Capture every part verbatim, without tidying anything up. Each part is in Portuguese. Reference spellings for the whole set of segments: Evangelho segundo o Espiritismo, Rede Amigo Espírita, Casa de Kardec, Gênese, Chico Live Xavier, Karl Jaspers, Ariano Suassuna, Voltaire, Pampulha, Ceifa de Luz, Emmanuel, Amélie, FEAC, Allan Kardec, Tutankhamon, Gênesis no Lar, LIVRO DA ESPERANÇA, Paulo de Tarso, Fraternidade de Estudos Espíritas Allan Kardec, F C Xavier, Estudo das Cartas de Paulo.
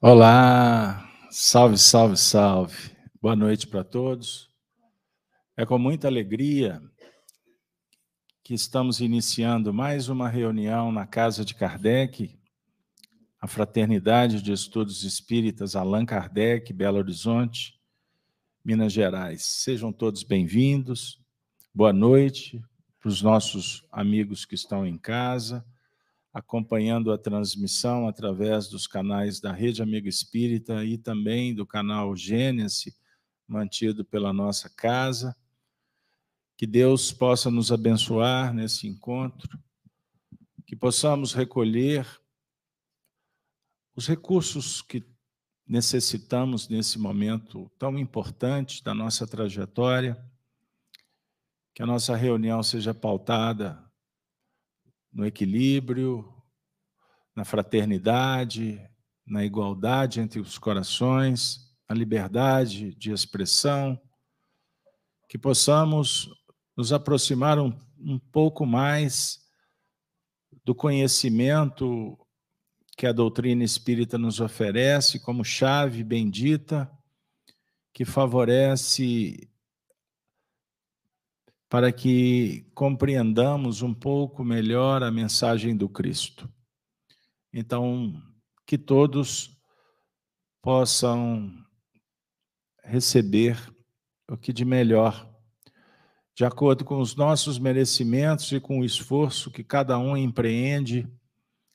Olá, salve, salve, salve. Boa noite para todos. É com muita alegria que estamos iniciando mais uma reunião na Casa de Kardec, a Fraternidade de Estudos Espíritas Allan Kardec, Belo Horizonte, Minas Gerais. Sejam todos bem-vindos. Boa noite para os nossos amigos que estão em casa, acompanhando a transmissão através dos canais da Rede Amigo Espírita e também do canal Gênese, mantido pela nossa casa. Que Deus possa nos abençoar nesse encontro, que possamos recolher os recursos que necessitamos nesse momento tão importante da nossa trajetória, que a nossa reunião seja pautada no equilíbrio, na fraternidade, na igualdade entre os corações, na liberdade de expressão, que possamos nos aproximar um, um pouco mais do conhecimento que a doutrina espírita nos oferece como chave bendita, que favorece para que compreendamos um pouco melhor a mensagem do Cristo. Então, que todos possam receber o que de melhor, de acordo com os nossos merecimentos e com o esforço que cada um empreende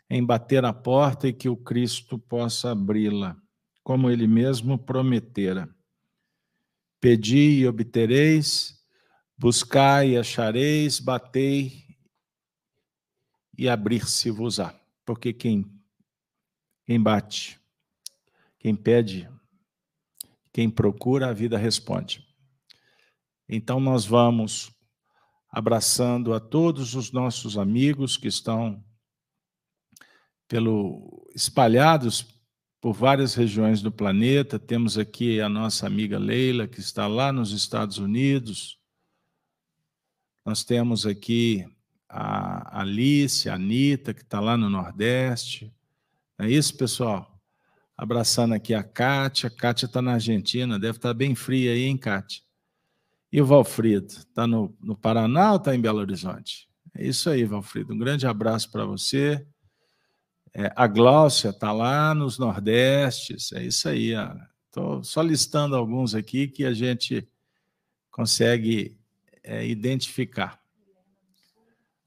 em bater a porta e que o Cristo possa abri-la, como ele mesmo prometera. Pedi e obtereis, buscai e achareis, batei e abrir-se-vos-á. Porque quem, quem bate, quem pede, quem procura, a vida responde. Então nós vamos abraçando a todos os nossos amigos que estão pelo, espalhados por várias regiões do planeta. Temos aqui a nossa amiga Leila, que está lá nos Estados Unidos. Nós temos aqui a Alice, a Anitta, que está lá no Nordeste. É isso, pessoal? Abraçando aqui a Kátia. A Kátia está na Argentina, deve estar bem fria aí, hein, Kátia? E o Valfrido? Está no, no Paraná ou está em Belo Horizonte? É isso aí, Valfrido. Um grande abraço para você. É, a Gláucia está lá nos Nordestes. É isso aí. Estou só listando alguns aqui que a gente consegue... É, identificar.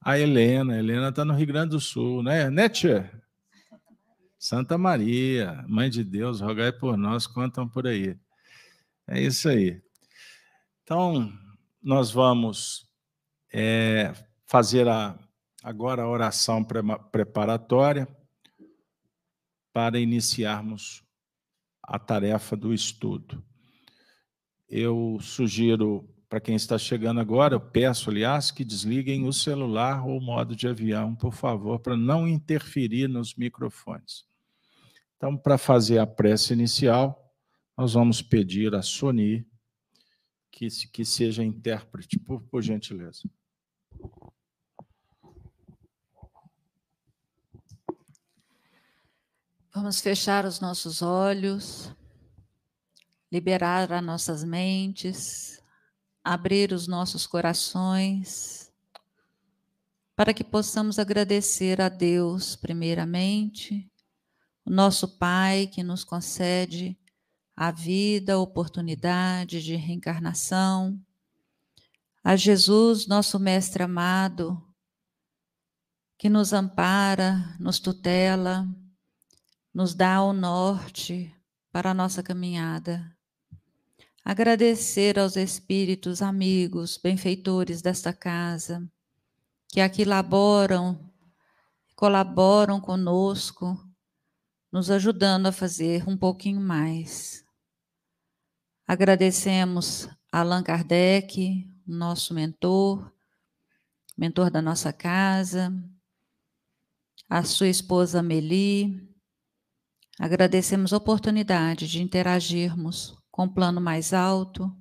A Helena, a Helena está no Rio Grande do Sul, né, né tia? Santa Maria, Mãe de Deus, rogai por nós, contam por aí. É isso aí. Então, nós vamos é, fazer a, agora a oração pre preparatória para iniciarmos a tarefa do estudo. Eu sugiro... Para quem está chegando agora, eu peço, aliás, que desliguem o celular ou o modo de avião, por favor, para não interferir nos microfones. Então, para fazer a prece inicial, nós vamos pedir a Soni que, que seja intérprete, por, por gentileza. Vamos fechar os nossos olhos, liberar as nossas mentes, abrir os nossos corações, para que possamos agradecer a Deus, primeiramente, o nosso Pai que nos concede a vida, a oportunidade de reencarnação, a Jesus, nosso Mestre amado, que nos ampara, nos tutela, nos dá o norte para a nossa caminhada. Agradecer aos espíritos amigos, benfeitores desta casa, que aqui laboram, colaboram conosco, nos ajudando a fazer um pouquinho mais. Agradecemos a Allan Kardec, nosso mentor, mentor da nossa casa, a sua esposa Amélie. Agradecemos a oportunidade de interagirmos com o plano mais alto,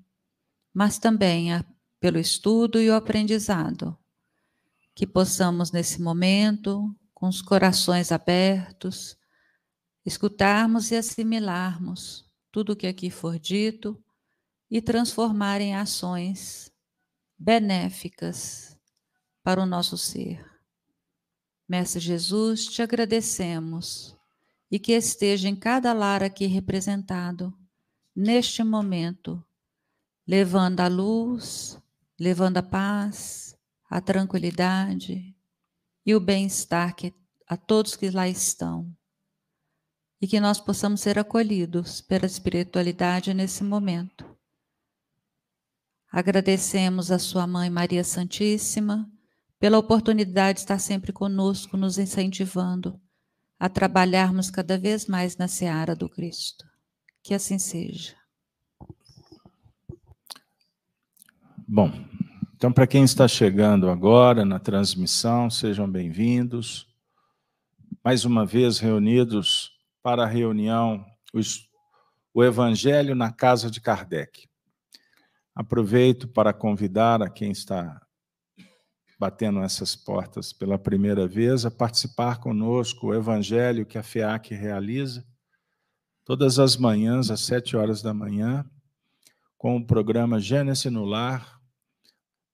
mas também a, pelo estudo e o aprendizado, que possamos nesse momento, com os corações abertos, escutarmos e assimilarmos tudo o que aqui for dito e transformar em ações benéficas para o nosso ser. Mestre Jesus, te agradecemos e que esteja em cada lar aqui representado, neste momento, levando a luz, levando a paz, a tranquilidade e o bem-estar a todos que lá estão. E que nós possamos ser acolhidos pela espiritualidade nesse momento. Agradecemos a sua mãe Maria Santíssima pela oportunidade de estar sempre conosco, nos incentivando a trabalharmos cada vez mais na seara do Cristo. Que assim seja. Bom, então para quem está chegando agora na transmissão, sejam bem-vindos. Mais uma vez reunidos para a reunião os, o Evangelho na Casa de Kardec. Aproveito para convidar a quem está batendo essas portas pela primeira vez a participar conosco o Evangelho que a FEAC realiza todas as manhãs, às sete horas da manhã, com o programa Gênesis no Lar,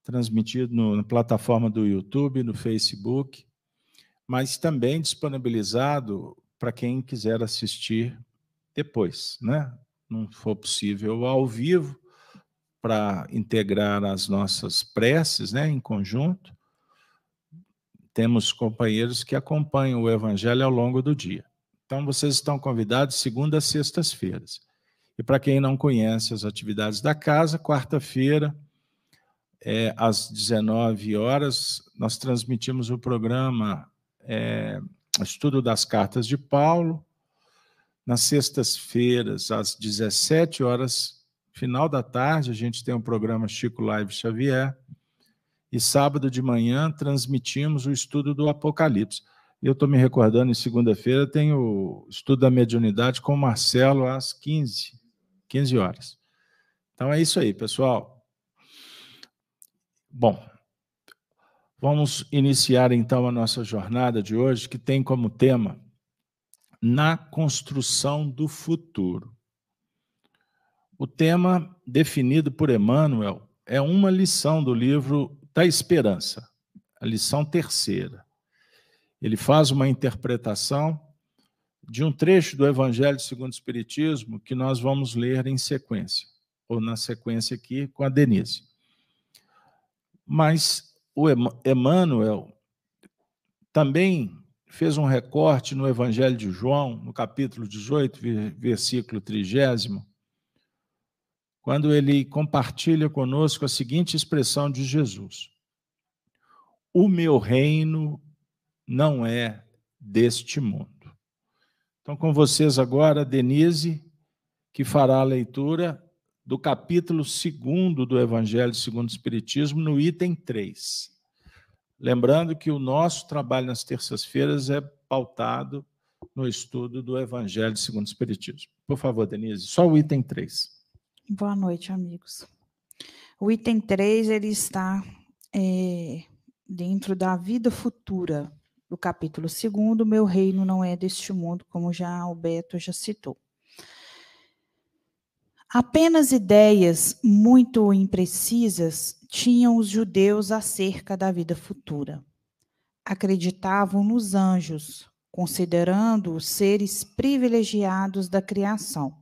transmitido no, na plataforma do YouTube, no Facebook, mas também disponibilizado para quem quiser assistir depois, né? Não for possível ao vivo, para integrar as nossas preces, né, em conjunto. Temos companheiros que acompanham o Evangelho ao longo do dia. Então, vocês estão convidados segunda a sextas-feiras. E para quem não conhece as atividades da casa, quarta-feira, é, às dezenove horas, nós transmitimos o programa é, Estudo das Cartas de Paulo. Nas sextas-feiras, às dezessete horas, final da tarde, a gente tem o programa Chico Live Xavier. E sábado de manhã, transmitimos o estudo do Apocalipse. Eu estou me recordando, em segunda-feira tem o estudo da mediunidade com o Marcelo às quinze horas. Então é isso aí, pessoal. Bom, vamos iniciar então a nossa jornada de hoje, que tem como tema Na Construção do Futuro. O tema definido por Emmanuel é uma lição do livro Da Esperança, a lição terceira. Ele faz uma interpretação de um trecho do Evangelho segundo o Espiritismo que nós vamos ler em sequência, ou na sequência aqui com a Denise. Mas o Emmanuel também fez um recorte no Evangelho de João, no capítulo dezoito, versículo trigésimo, quando ele compartilha conosco a seguinte expressão de Jesus: o meu reino não é deste mundo. Então, com vocês agora, Denise, que fará a leitura do capítulo segundo do Evangelho segundo o Espiritismo, no item três. Lembrando que o nosso trabalho nas terças-feiras é pautado no estudo do Evangelho segundo o Espiritismo. Por favor, Denise, só o item três. Boa noite, amigos. O item três, ele está é, dentro da vida futura. Do capítulo segundo, meu reino não é deste mundo, como já Alberto já citou. Apenas ideias muito imprecisas tinham os judeus acerca da vida futura. Acreditavam nos anjos, considerando-os seres privilegiados da criação.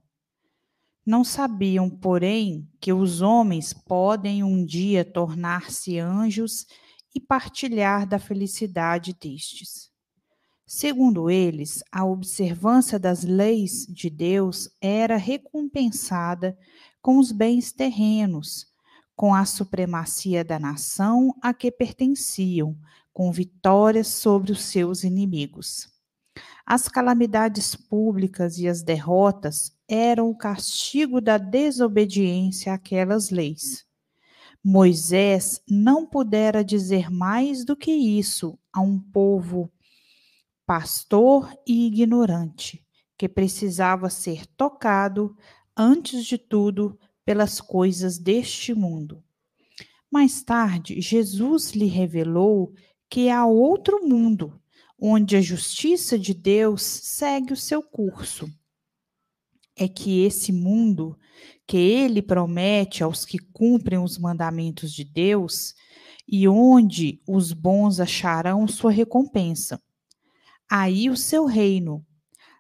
Não sabiam, porém, que os homens podem um dia tornar-se anjos e partilhar da felicidade destes. Segundo eles, a observância das leis de Deus era recompensada com os bens terrenos, com a supremacia da nação a que pertenciam, com vitórias sobre os seus inimigos. As calamidades públicas e as derrotas eram o castigo da desobediência àquelas leis. Moisés não pudera dizer mais do que isso a um povo pastor e ignorante, que precisava ser tocado, antes de tudo, pelas coisas deste mundo. Mais tarde, Jesus lhe revelou que há outro mundo, onde a justiça de Deus segue o seu curso. É que esse mundo que ele promete aos que cumprem os mandamentos de Deus e onde os bons acharão sua recompensa. Aí o seu reino.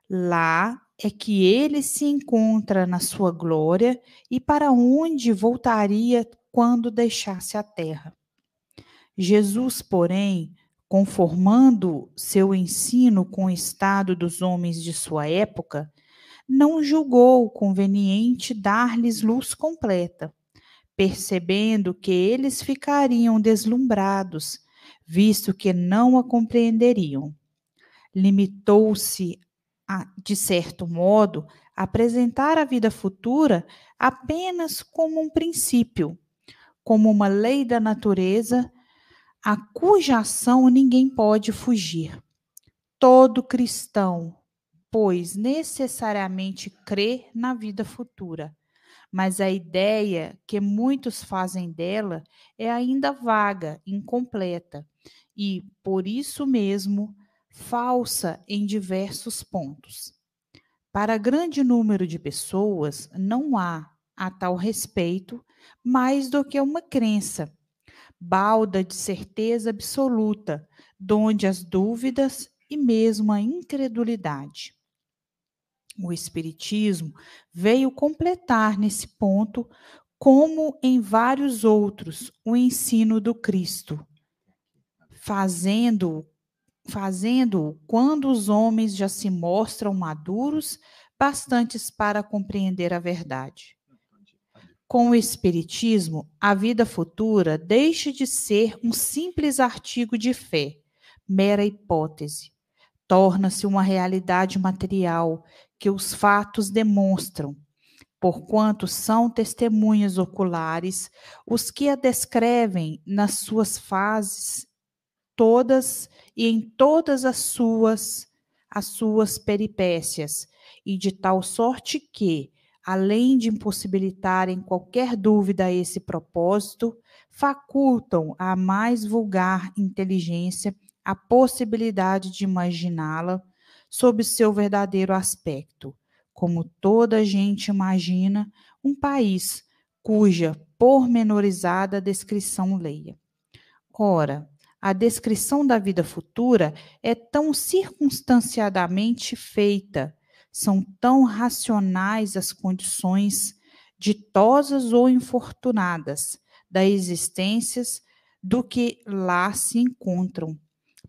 Lá é que ele se encontra na sua glória e para onde voltaria quando deixasse a terra. Jesus, porém, conformando seu ensino com o estado dos homens de sua época, não julgou conveniente dar-lhes luz completa, percebendo que eles ficariam deslumbrados, visto que não a compreenderiam. Limitou-se a, de certo modo, a apresentar a vida futura apenas como um princípio, como uma lei da natureza, a cuja ação ninguém pode fugir. Todo cristão, pois necessariamente crê na vida futura, mas a ideia que muitos fazem dela é ainda vaga, incompleta e, por isso mesmo, falsa em diversos pontos. Para grande número de pessoas, não há, a tal respeito, mais do que uma crença, balda de certeza absoluta, donde as dúvidas e mesmo a incredulidade. O Espiritismo veio completar nesse ponto, como em vários outros, o ensino do Cristo, fazendo-o fazendo-o quando os homens já se mostram maduros, bastantes para compreender a verdade. Com o Espiritismo, a vida futura deixa de ser um simples artigo de fé, mera hipótese. Torna-se uma realidade material, que os fatos demonstram, porquanto são testemunhas oculares os que a descrevem nas suas fases todas e em todas as suas, as suas peripécias, e de tal sorte que, além de impossibilitarem qualquer dúvida a esse propósito, facultam à mais vulgar inteligência a possibilidade de imaginá-la sob seu verdadeiro aspecto, como toda gente imagina um país cuja pormenorizada descrição leia. Ora, a descrição da vida futura é tão circunstanciadamente feita, são tão racionais as condições, ditosas ou infortunadas, da existência do que lá se encontram,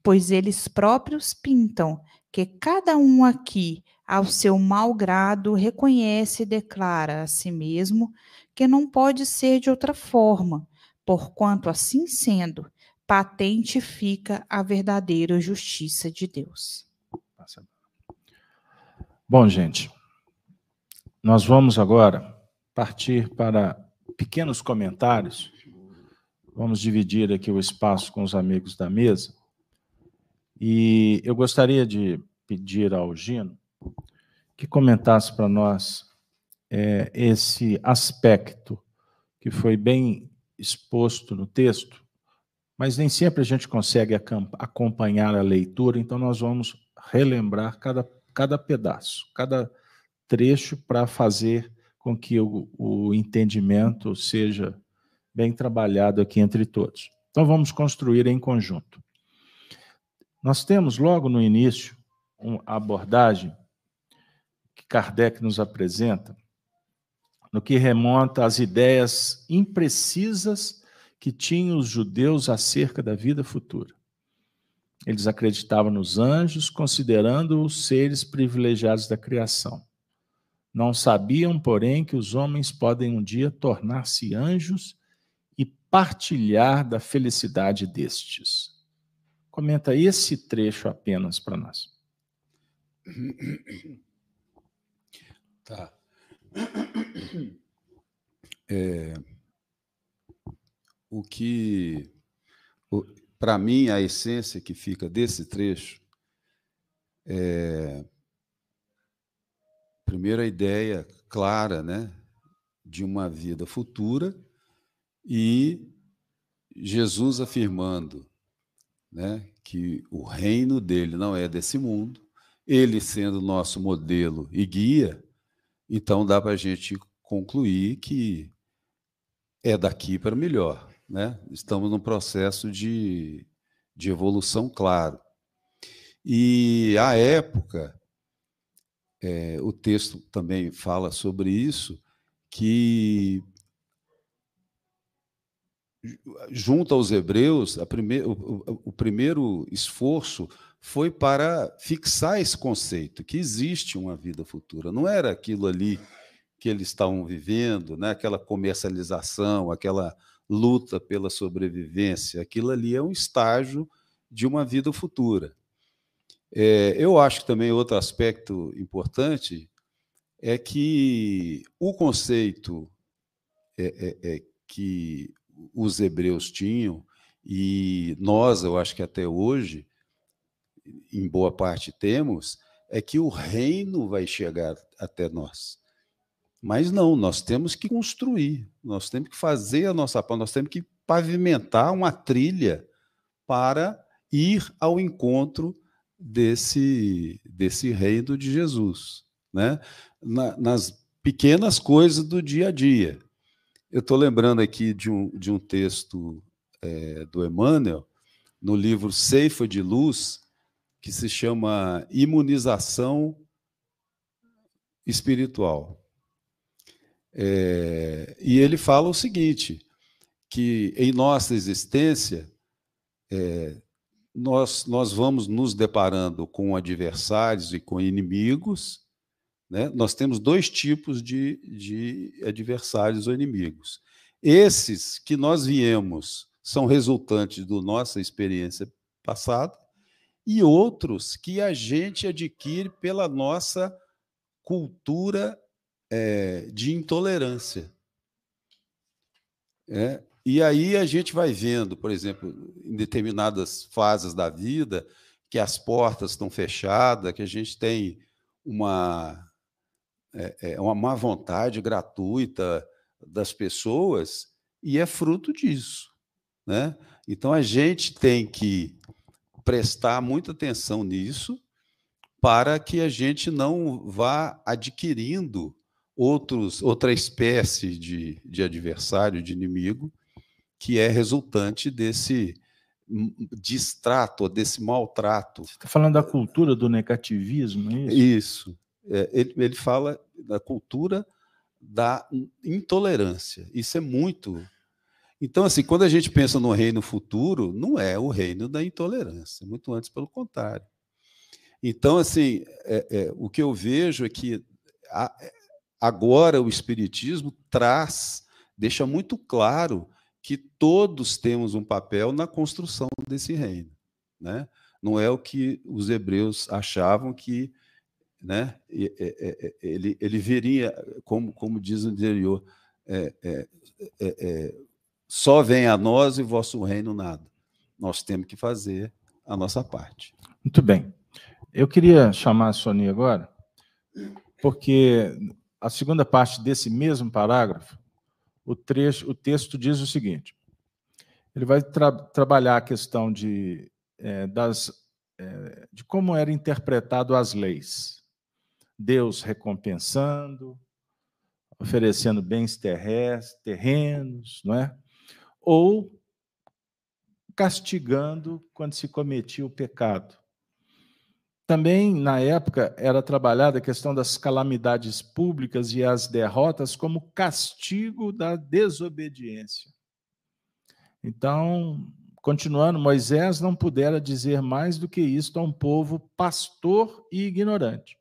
pois eles próprios pintam que cada um aqui, ao seu mau grado, reconhece e declara a si mesmo que não pode ser de outra forma, porquanto, assim sendo, patente fica a verdadeira justiça de Deus. Bom, gente, nós vamos agora partir para pequenos comentários. Vamos dividir aqui o espaço com os amigos da mesa. E eu gostaria de pedir ao Gino que comentasse para nós é, esse aspecto que foi bem exposto no texto, mas nem sempre a gente consegue acompanhar a leitura, então nós vamos relembrar cada, cada pedaço, cada trecho para fazer com que o, o entendimento seja bem trabalhado aqui entre todos. Então vamos construir em conjunto. Nós temos logo no início a abordagem que Kardec nos apresenta no que remonta às ideias imprecisas que tinham os judeus acerca da vida futura. Eles acreditavam nos anjos, considerando-os seres privilegiados da criação. Não sabiam, porém, que os homens podem um dia tornar-se anjos e partilhar da felicidade destes. Comenta esse trecho apenas para nós. Tá. É, o que, para mim, a essência que fica desse trecho é, primeiro, a ideia clara, né, de uma vida futura e Jesus afirmando, né, que o reino dele não é desse mundo, ele sendo nosso modelo e guia, então dá para a gente concluir que é daqui para melhor, né? Estamos num processo de, de evolução, claro. E, à época, é, o texto também fala sobre isso, que junto aos hebreus, a primeir, o, o primeiro esforço foi para fixar esse conceito, que existe uma vida futura. Não era aquilo ali que eles estavam vivendo, né? Aquela comercialização, aquela luta pela sobrevivência. Aquilo ali é um estágio de uma vida futura. É, eu acho que também outro aspecto importante é que o conceito é, é, é que os hebreus tinham, e nós, eu acho que até hoje, em boa parte temos, é que o reino vai chegar até nós. Mas não, nós temos que construir, nós temos que fazer a nossa parte, nós temos que pavimentar uma trilha para ir ao encontro desse, desse reino de Jesus, né? Na, nas pequenas coisas do dia a dia. Eu estou lembrando aqui de um, de um texto é, do Emmanuel, no livro Ceifa de Luz, que se chama Imunização Espiritual. É, e ele fala o seguinte, que em nossa existência, é, Nós, nós vamos nos deparando com adversários e com inimigos, né? Nós temos dois tipos de, de adversários ou inimigos. Esses que nós viemos são resultantes da nossa experiência passada e outros que a gente adquire pela nossa cultura é, de intolerância. É. E aí a gente vai vendo, por exemplo, em determinadas fases da vida, que as portas estão fechadas, que a gente tem uma, é, é, uma má vontade gratuita das pessoas, e é fruto disso, né? Então, a gente tem que prestar muita atenção nisso para que a gente não vá adquirindo outros, outra espécie de, de adversário, de inimigo, que é resultante desse distrato, desse maltrato. Você está falando da cultura do negativismo, é isso? Isso. É, ele, ele fala da cultura da intolerância. Isso é muito... Então, assim, quando a gente pensa no reino futuro, não é o reino da intolerância, muito antes, pelo contrário. Então, assim, é, é, o que eu vejo é que a, agora o Espiritismo traz, deixa muito claro que todos temos um papel na construção desse reino, né? Não é o que os hebreus achavam que, né, ele, ele viria, como, como diz o anterior, é, é, é, é, só vem a nós e vosso reino nada. Nós temos que fazer a nossa parte. Muito bem. Eu queria chamar a Sony agora, porque a segunda parte desse mesmo parágrafo, O, trecho, o texto diz o seguinte, ele vai tra trabalhar a questão de, é, das, é, de como eram interpretado as leis. Deus recompensando, oferecendo bens terrestres, terrenos, não é? Ou castigando quando se cometia o pecado. Também, na época, era trabalhada a questão das calamidades públicas e as derrotas como castigo da desobediência. Então, continuando, Moisés não pudera dizer mais do que isto a um povo pastor e ignorante,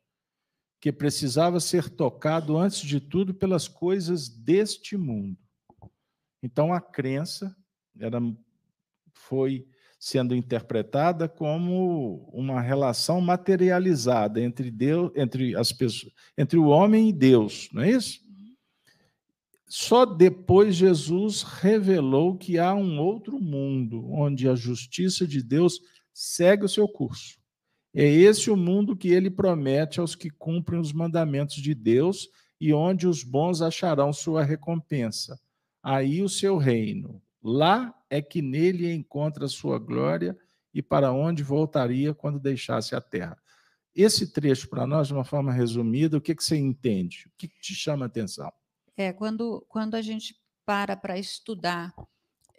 que precisava ser tocado, antes de tudo, pelas coisas deste mundo. Então, a crença era, foi... sendo interpretada como uma relação materializada entre Deus, entre as pessoas, entre o homem e Deus, não é isso? Só depois Jesus revelou que há um outro mundo onde a justiça de Deus segue o seu curso. É esse o mundo que ele promete aos que cumprem os mandamentos de Deus e onde os bons acharão sua recompensa. Aí o seu reino. Lá é que nele encontra sua glória e para onde voltaria quando deixasse a Terra. Esse trecho, para nós, de uma forma resumida, o que, que você entende? O que, que te chama a atenção? É, quando, quando a gente para para estudar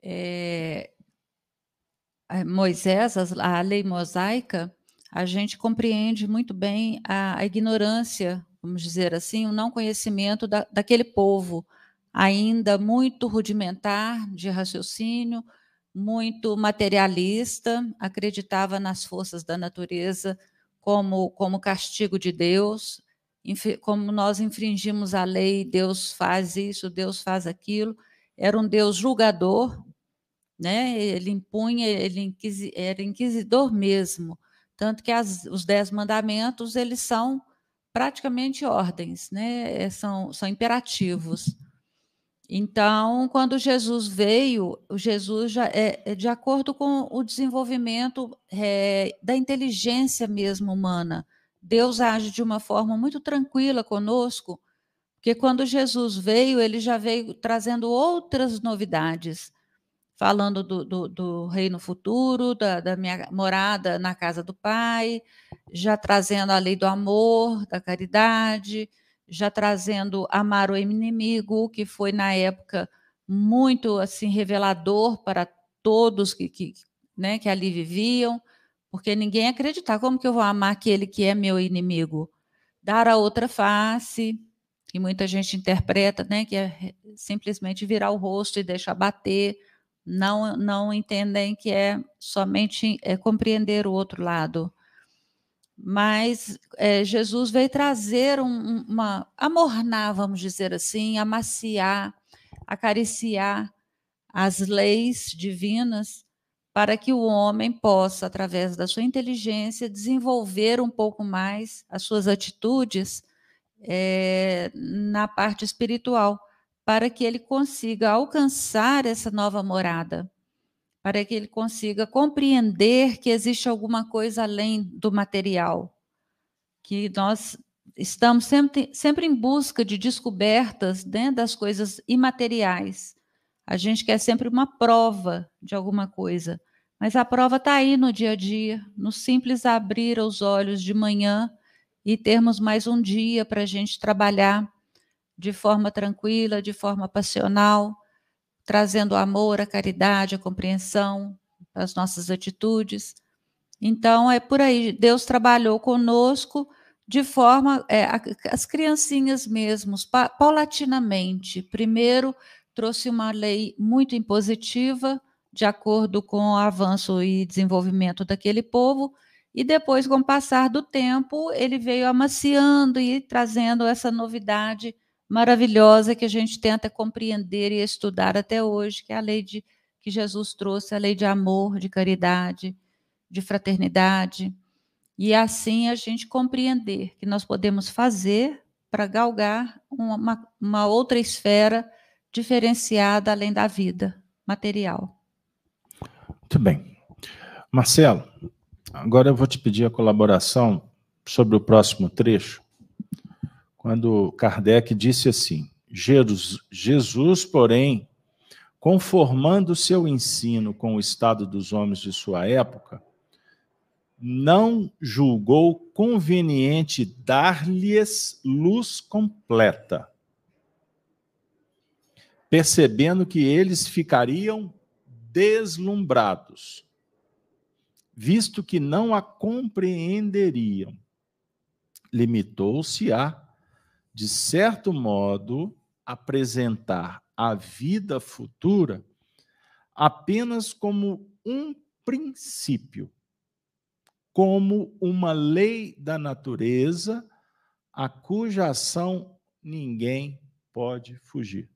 é, Moisés, a, a lei mosaica, a gente compreende muito bem a, a ignorância, vamos dizer assim, o não conhecimento da, daquele povo, ainda muito rudimentar de raciocínio, muito materialista, acreditava nas forças da natureza como, como castigo de Deus, como nós infringimos a lei, Deus faz isso, Deus faz aquilo, era um Deus julgador, né? Ele impunha, ele inquisi, era inquisidor mesmo, tanto que as, os dez mandamentos eles são praticamente ordens, né? são, são imperativos. Então, quando Jesus veio, Jesus já é de acordo com o desenvolvimento é, da inteligência mesmo humana. Deus age de uma forma muito tranquila conosco, porque quando Jesus veio, ele já veio trazendo outras novidades, falando do, do, do reino futuro, da, da minha morada na casa do Pai, já trazendo a lei do amor, da caridade, já trazendo amar o inimigo, que foi, na época, muito assim, revelador para todos que, que, né, que ali viviam, porque ninguém acreditava, como que eu vou amar aquele que é meu inimigo? Dar a outra face, que muita gente interpreta, né, que é simplesmente virar o rosto e deixar bater, não, não entendem que é somente é, compreender o outro lado. Mas é, Jesus veio trazer um, uma... amornar, vamos dizer assim, amaciar, acariciar as leis divinas para que o homem possa, através da sua inteligência, desenvolver um pouco mais as suas atitudes é, na parte espiritual, para que ele consiga alcançar essa nova morada, para que ele consiga compreender que existe alguma coisa além do material, que nós estamos sempre, sempre em busca de descobertas, né, das coisas imateriais. A gente quer sempre uma prova de alguma coisa, mas a prova está aí no dia a dia, no simples abrir os olhos de manhã e termos mais um dia para a gente trabalhar de forma tranquila, de forma passional, trazendo o amor, a caridade, a compreensão, as nossas atitudes. Então, é por aí. Deus trabalhou conosco de forma... É, as criancinhas mesmo, paulatinamente. Primeiro, trouxe uma lei muito impositiva, de acordo com o avanço e desenvolvimento daquele povo, e depois, com o passar do tempo, ele veio amaciando e trazendo essa novidade maravilhosa que a gente tenta compreender e estudar até hoje, que é a lei de, que Jesus trouxe, a lei de amor, de caridade, de fraternidade. E assim a gente compreender que nós podemos fazer para galgar uma, uma outra esfera diferenciada além da vida material. Muito bem. Marcelo, agora eu vou te pedir a colaboração sobre o próximo trecho, quando Kardec disse assim: Jesus, porém, conformando seu ensino com o estado dos homens de sua época, não julgou conveniente dar-lhes luz completa, percebendo que eles ficariam deslumbrados, visto que não a compreenderiam. Limitou-se a, de certo modo, apresentar a vida futura apenas como um princípio, como uma lei da natureza a cuja ação ninguém pode fugir.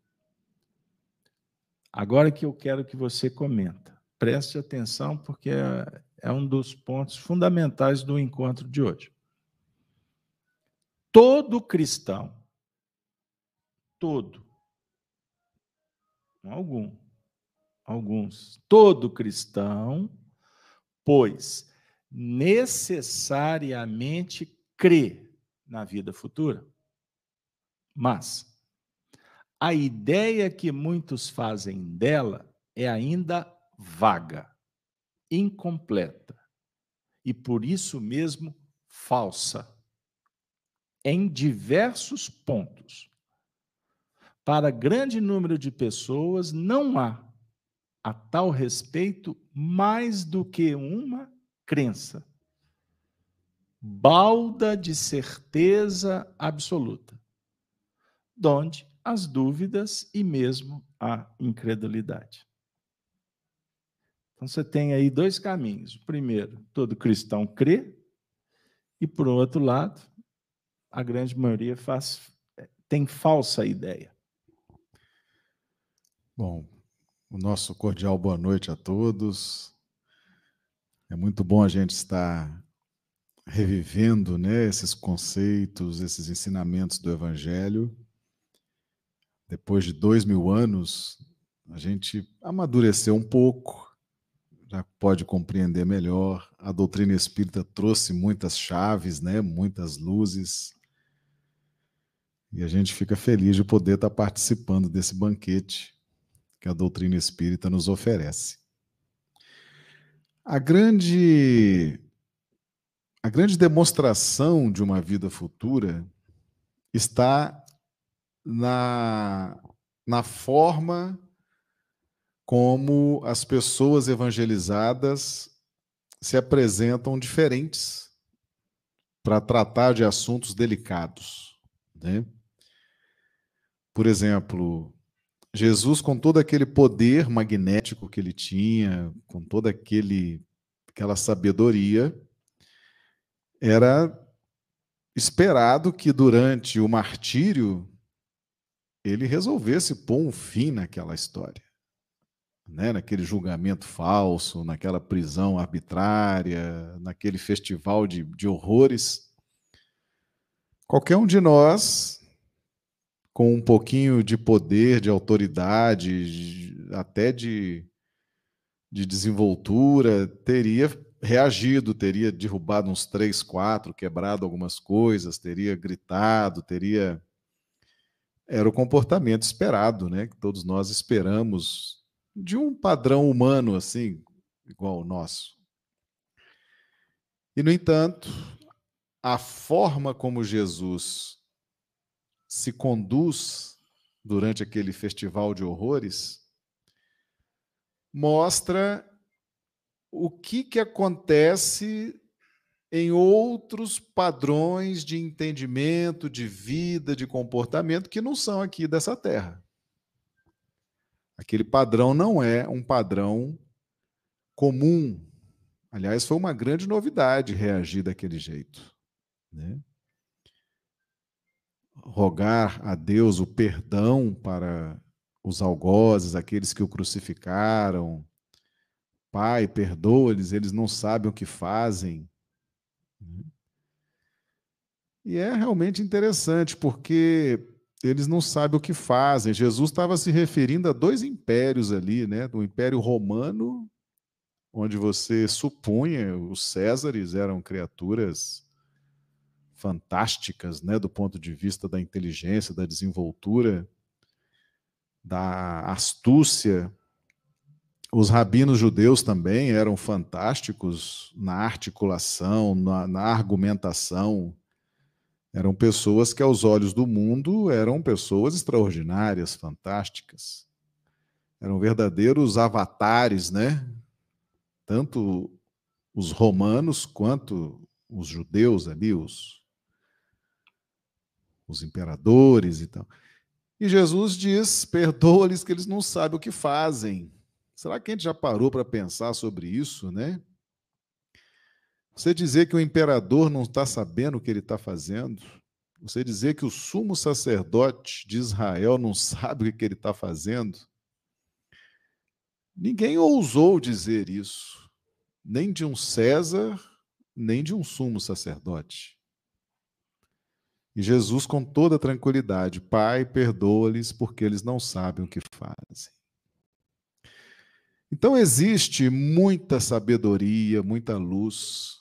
Agora que eu quero que você comenta, preste atenção, porque é, é um dos pontos fundamentais do encontro de hoje. Todo cristão, todo, não algum, alguns, todo cristão, pois necessariamente crê na vida futura. Mas a ideia que muitos fazem dela é ainda vaga, incompleta e, por isso mesmo, falsa, em diversos pontos. Para grande número de pessoas, não há, a tal respeito, mais do que uma crença balda de certeza absoluta, donde as dúvidas e mesmo a incredulidade. Então, você tem aí dois caminhos. O primeiro, todo cristão crê, e, por outro lado, a grande maioria faz, tem falsa ideia. Bom, o nosso cordial boa noite a todos. É muito bom a gente estar revivendo, né, esses conceitos, esses ensinamentos do Evangelho. Depois de dois mil anos, a gente amadureceu um pouco, já pode compreender melhor. A doutrina espírita trouxe muitas chaves, né, muitas luzes. E a gente fica feliz de poder estar participando desse banquete que a doutrina espírita nos oferece. A grande, a grande demonstração de uma vida futura está na, na forma como as pessoas evangelizadas se apresentam diferentes para tratar de assuntos delicados, né? Por exemplo, Jesus, com todo aquele poder magnético que ele tinha, com toda aquele, aquela sabedoria, era esperado que durante o martírio ele resolvesse pôr um fim naquela história, né? Naquele julgamento falso, naquela prisão arbitrária, naquele festival de, de horrores. Qualquer um de nós, com um pouquinho de poder, de autoridade, até de, de desenvoltura, teria reagido, teria derrubado uns três, quatro, quebrado algumas coisas, teria gritado, teria... Era o comportamento esperado, né? Que todos nós esperamos de um padrão humano, assim, igual o nosso. E, no entanto, a forma como Jesus se conduz durante aquele festival de horrores mostra o que, que acontece em outros padrões de entendimento, de vida, de comportamento, que não são aqui dessa terra. Aquele padrão não é um padrão comum. Aliás, foi uma grande novidade reagir daquele jeito, né? Rogar a Deus o perdão para os algozes, aqueles que o crucificaram. Pai, perdoa-lhes, eles não sabem o que fazem. E é realmente interessante, porque eles não sabem o que fazem. Jesus estava se referindo a dois impérios ali, né? Do Império Romano, onde você supunha, os Césares eram criaturas fantásticas, né, do ponto de vista da inteligência, da desenvoltura, da astúcia. Os rabinos judeus também eram fantásticos na articulação, na, na argumentação. Eram pessoas que, aos olhos do mundo, eram pessoas extraordinárias, fantásticas. Eram verdadeiros avatares, né? Tanto os romanos quanto os judeus ali, os os imperadores e tal. E Jesus diz, perdoa-lhes que eles não sabem o que fazem. Será que a gente já parou para pensar sobre isso, né? Você dizer que o imperador não está sabendo o que ele está fazendo, você dizer que o sumo sacerdote de Israel não sabe o que ele está fazendo, ninguém ousou dizer isso, nem de um César, nem de um sumo sacerdote. E Jesus, com toda tranquilidade, Pai, perdoa-lhes, porque eles não sabem o que fazem. Então, existe muita sabedoria, muita luz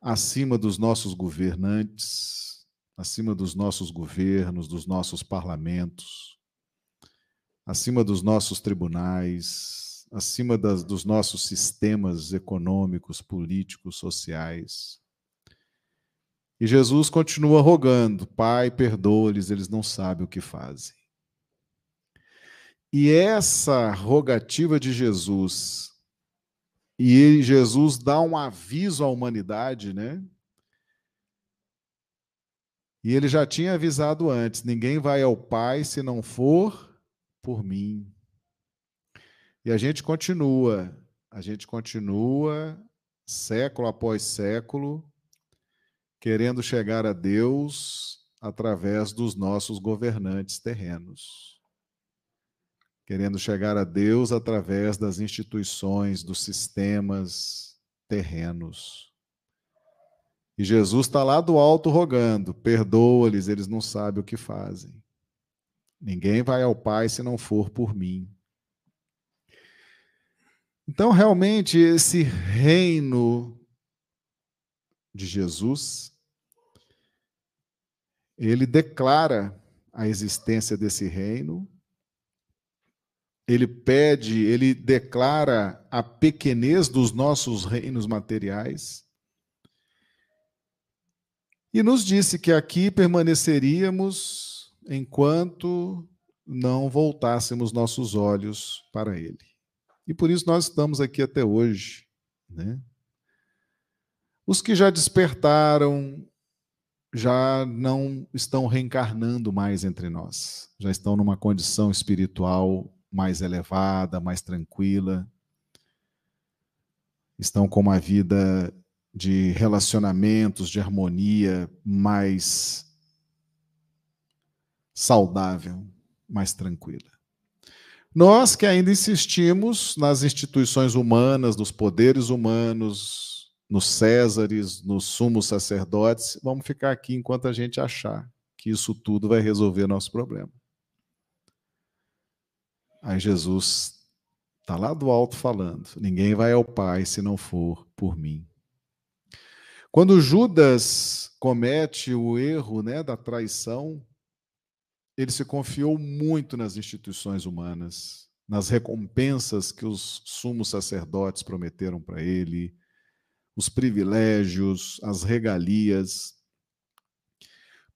acima dos nossos governantes, acima dos nossos governos, dos nossos parlamentos, acima dos nossos tribunais, acima das, dos nossos sistemas econômicos, políticos, sociais. E Jesus continua rogando: Pai, perdoa-lhes, eles não sabem o que fazem. E essa rogativa de Jesus, e Jesus dá um aviso à humanidade, né? E ele já tinha avisado antes: ninguém vai ao Pai se não for por mim. E a gente continua, a gente continua, século após século, querendo chegar a Deus através dos nossos governantes terrenos. Querendo chegar a Deus através das instituições, dos sistemas terrenos. E Jesus está lá do alto rogando: perdoa-lhes, eles não sabem o que fazem. Ninguém vai ao Pai se não for por mim. Então, realmente, esse reino de Jesus, ele declara a existência desse reino, ele pede, ele declara a pequenez dos nossos reinos materiais, e nos disse que aqui permaneceríamos enquanto não voltássemos nossos olhos para ele. E por isso nós estamos aqui até hoje, né? Os que já despertaram já não estão reencarnando mais entre nós, já estão numa condição espiritual mais elevada, mais tranquila, estão com uma vida de relacionamentos, de harmonia mais saudável, mais tranquila. Nós que ainda insistimos nas instituições humanas, nos poderes humanos, nos césares, nos sumos sacerdotes, vamos ficar aqui enquanto a gente achar que isso tudo vai resolver nosso problema. Aí Jesus está lá do alto falando: ninguém vai ao Pai se não for por mim. Quando Judas comete o erro, né, da traição, ele se confiou muito nas instituições humanas, nas recompensas que os sumos sacerdotes prometeram para ele, os privilégios, as regalias.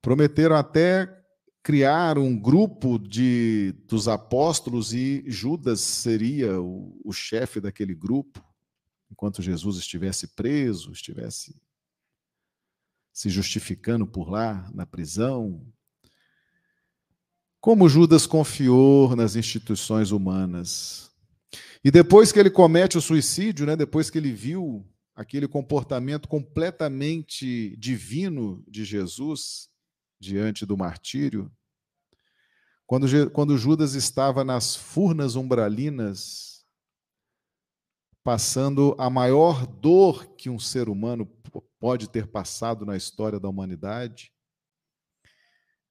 Prometeram até criar um grupo de, dos apóstolos, e Judas seria o, o chefe daquele grupo, enquanto Jesus estivesse preso, estivesse se justificando por lá, na prisão. Como Judas confiou nas instituições humanas. E depois que ele comete o suicídio, né, depois que ele viu aquele comportamento completamente divino de Jesus diante do martírio, quando, quando Judas estava nas furnas umbralinas, passando a maior dor que um ser humano pode ter passado na história da humanidade,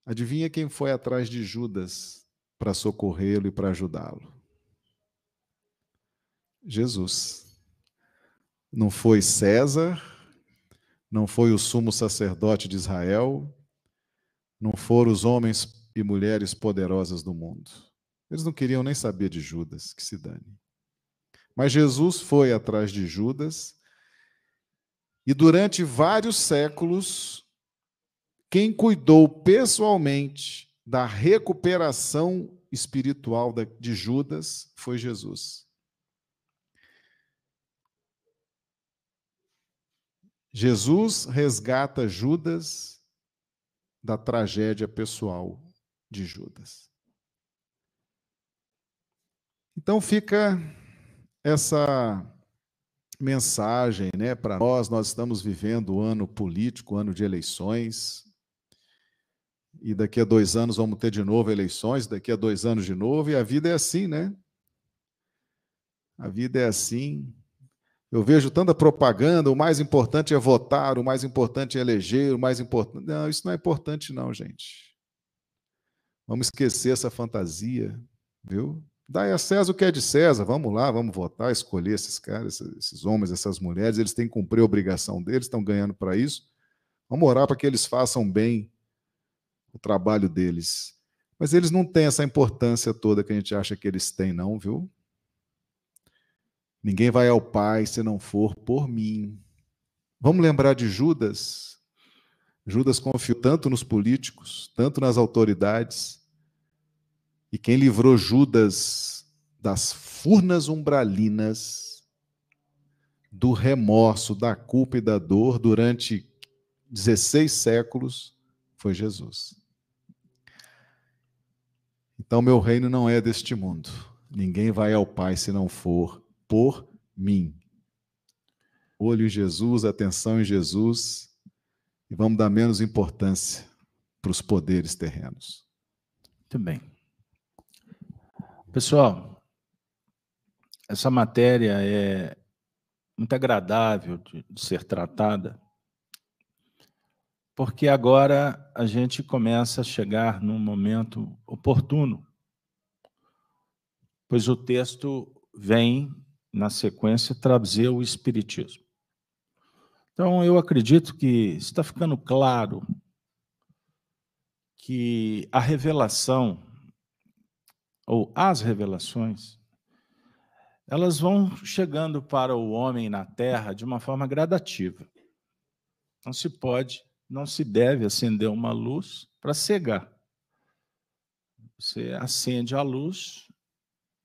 adivinha quem foi atrás de Judas para socorrê-lo e para ajudá-lo? Jesus. Não foi César, não foi o sumo sacerdote de Israel, não foram os homens e mulheres poderosas do mundo. Eles não queriam nem saber de Judas, que se dane. Mas Jesus foi atrás de Judas. E durante vários séculos, quem cuidou pessoalmente da recuperação espiritual de Judas foi Jesus. Jesus resgata Judas da tragédia pessoal de Judas. Então fica essa mensagem, né, para nós. Nós estamos vivendo o ano político, o ano de eleições, e daqui a dois anos vamos ter de novo eleições, daqui a dois anos de novo, e a vida é assim, né? A vida é assim. Eu vejo tanta propaganda: o mais importante é votar, o mais importante é eleger, o mais importante... Não, isso não é importante não, gente. Vamos esquecer essa fantasia, viu? Dai a César o que é de César, vamos lá, vamos votar, escolher esses caras, esses homens, essas mulheres, eles têm que cumprir a obrigação deles, estão ganhando para isso, vamos orar para que eles façam bem o trabalho deles. Mas eles não têm essa importância toda que a gente acha que eles têm não, viu? Ninguém vai ao Pai se não for por mim. Vamos lembrar de Judas. Judas confiou tanto nos políticos, tanto nas autoridades. E quem livrou Judas das furnas umbralinas, do remorso, da culpa e da dor durante dezesseis séculos, foi Jesus. Então, meu reino não é deste mundo. Ninguém vai ao Pai se não for por mim. Olho em Jesus, atenção em Jesus, e vamos dar menos importância para os poderes terrenos. Muito bem. Pessoal, essa matéria é muito agradável de, de ser tratada, porque agora a gente começa a chegar num momento oportuno, pois o texto vem, na sequência, trazer o Espiritismo. Então, eu acredito que está ficando claro que a revelação, ou as revelações, elas vão chegando para o homem na Terra de uma forma gradativa. Não se pode, não se deve acender uma luz para cegar. Você acende a luz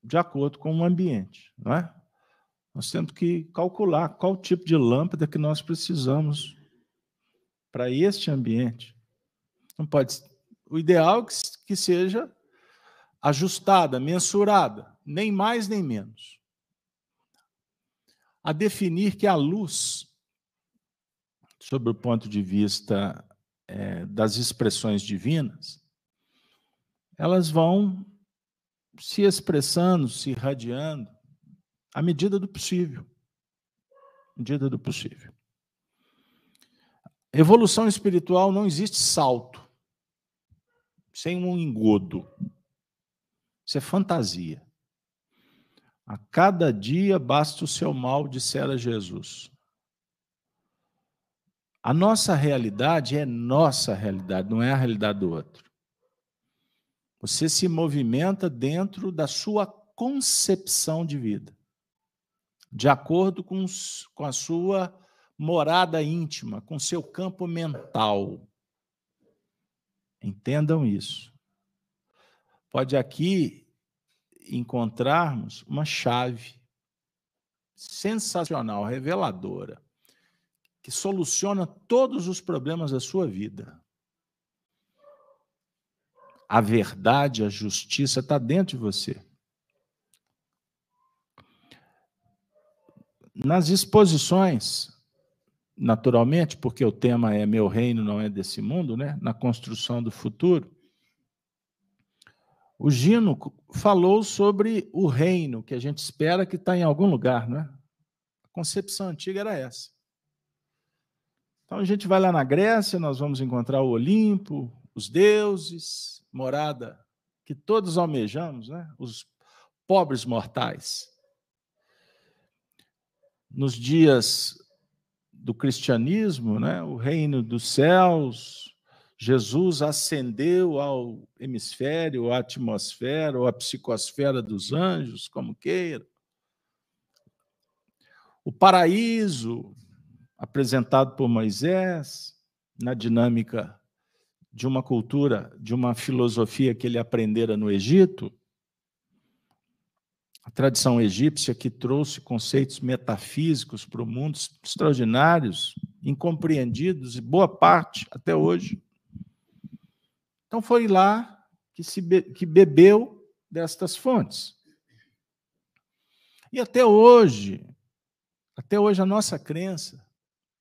de acordo com o ambiente, não é? Nós temos que calcular qual tipo de lâmpada que nós precisamos para este ambiente. Não pode. O ideal é que seja ajustada, mensurada, nem mais nem menos. A definir que a luz, sob o ponto de vista é, das expressões divinas, elas vão se expressando, se irradiando, à medida do possível. À medida do possível. Evolução espiritual não existe salto sem um engodo. Isso é fantasia. A cada dia basta o seu mal, dissera Jesus. A nossa realidade é nossa realidade, não é a realidade do outro. Você se movimenta dentro da sua concepção de vida, de acordo com, com a sua morada íntima, com seu campo mental. Entendam isso. Pode aqui encontrarmos uma chave sensacional, reveladora, que soluciona todos os problemas da sua vida. A verdade, a justiça está dentro de você. Nas exposições, naturalmente, porque o tema é Meu Reino Não É Desse Mundo, né? Na construção do futuro, o Gino falou sobre o reino que a gente espera que está em algum lugar, né? A concepção antiga era essa. Então, a gente vai lá na Grécia, nós vamos encontrar o Olimpo, os deuses, morada que todos almejamos, né? Os pobres mortais. Nos dias do cristianismo, né? O reino dos céus, Jesus ascendeu ao hemisfério, à atmosfera, ou à psicosfera dos anjos, como queira. O paraíso, apresentado por Moisés, na dinâmica de uma cultura, de uma filosofia que ele aprendera no Egito, a tradição egípcia que trouxe conceitos metafísicos para o mundo extraordinários, incompreendidos, e boa parte até hoje. Então foi lá que, se be- que bebeu destas fontes. E até hoje, até hoje a nossa crença,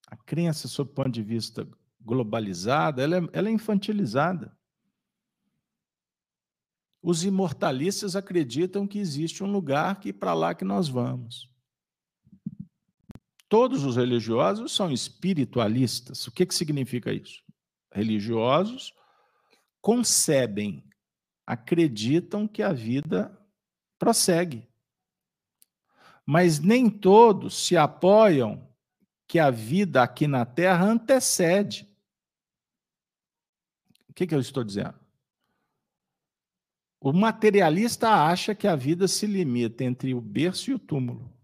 a crença, sob o ponto de vista globalizado, ela é, ela é infantilizada. Os imortalistas acreditam que existe um lugar que para lá que nós vamos. Todos os religiosos são espiritualistas. O que, que significa isso? Religiosos concebem, acreditam que a vida prossegue. Mas nem todos se apoiam que a vida aqui na Terra antecede. O que, que eu estou dizendo? O materialista acha que a vida se limita entre o berço e o túmulo.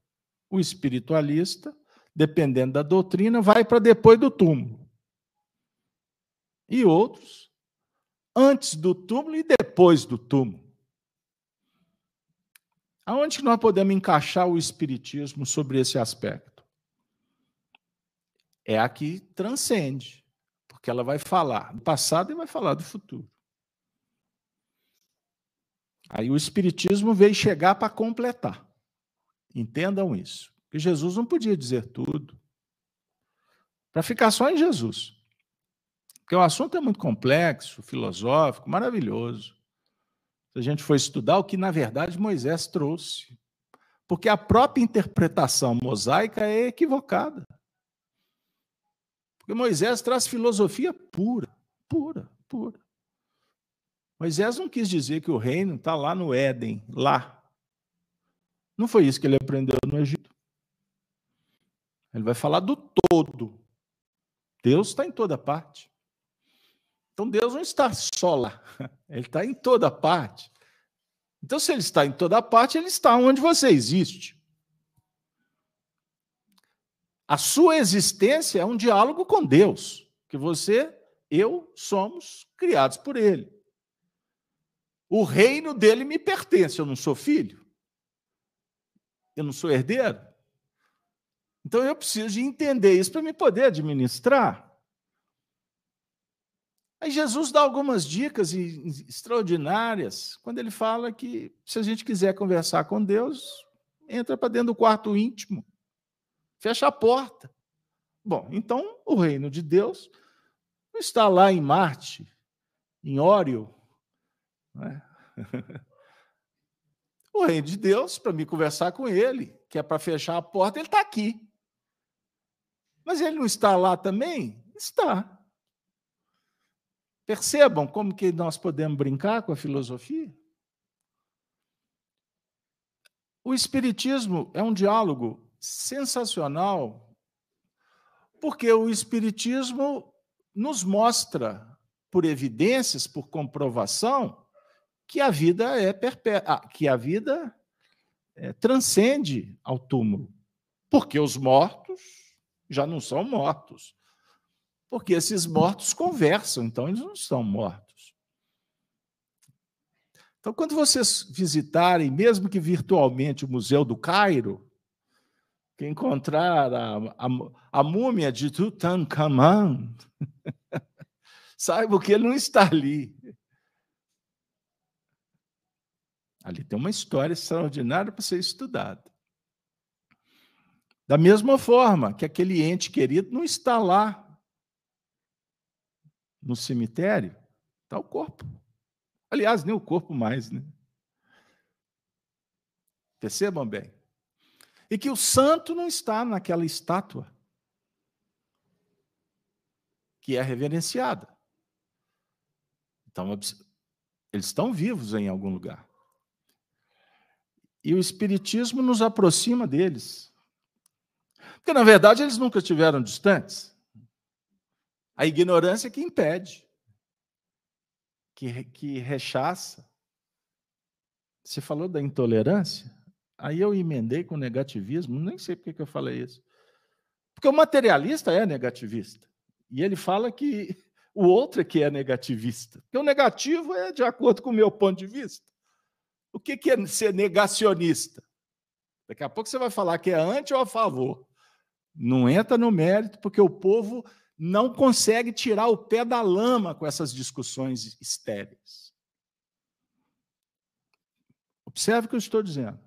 o espiritualista, dependendo da doutrina, vai para depois do túmulo. E outros, antes do túmulo e depois do túmulo. Aonde que nós podemos encaixar o espiritismo sobre esse aspecto? É a que transcende, porque ela vai falar do passado e vai falar do futuro. Aí o espiritismo veio chegar para completar. Entendam isso. Porque Jesus não podia dizer tudo. Para ficar só em Jesus. Porque o assunto é muito complexo, filosófico, maravilhoso. Se a gente for estudar o que, na verdade, Moisés trouxe. Porque a própria interpretação mosaica é equivocada. Porque Moisés traz filosofia pura, pura, pura. Moisés não quis dizer que o reino está lá no Éden, lá. Não foi isso que ele aprendeu no Egito. Ele vai falar do todo. Deus está em toda parte. Então, Deus não está só lá, ele está em toda parte. Então, se ele está em toda parte, ele está onde você existe. A sua existência é um diálogo com Deus, que você, eu, somos criados por ele. O reino dele me pertence, eu não sou filho, eu não sou herdeiro. Então, eu preciso de entender isso para me poder administrar. Aí Jesus dá algumas dicas extraordinárias quando ele fala que, se a gente quiser conversar com Deus, entra para dentro do quarto íntimo, fecha a porta. Bom, então o reino de Deus não está lá em Marte, em Órion, né? O reino de Deus, para me conversar com ele, que é para fechar a porta, ele está aqui. Mas ele não está lá também? Está. Percebam como que nós podemos brincar com a filosofia? O espiritismo é um diálogo sensacional, porque o espiritismo nos mostra, por evidências, por comprovação, que a vida é perpé- que a vida é, transcende ao túmulo, porque os mortos já não são mortos. Porque esses mortos conversam, então eles não estão mortos. Então, quando vocês visitarem, mesmo que virtualmente, o Museu do Cairo, que encontrar a, a, a múmia de Tutankhamon, saibam que ele não está ali. Ali tem uma história extraordinária para ser estudada. Da mesma forma que aquele ente querido não está lá, no cemitério, está o corpo. Aliás, nem o corpo mais, né? Percebam bem. E que o santo não está naquela estátua que é reverenciada. Então, eles estão vivos em algum lugar. E o espiritismo nos aproxima deles. Porque, na verdade, eles nunca estiveram distantes. A ignorância que impede, que, que rechaça. Você falou da intolerância? Aí eu emendei com negativismo, nem sei por que eu falei isso. Porque o materialista é negativista. E ele fala que o outro é que é negativista. Porque o negativo é de acordo com o meu ponto de vista. O que é ser negacionista? Daqui a pouco você vai falar que é anti ou a favor. Não entra no mérito, porque o povo não consegue tirar o pé da lama com essas discussões estéreis. Observe o que eu estou dizendo.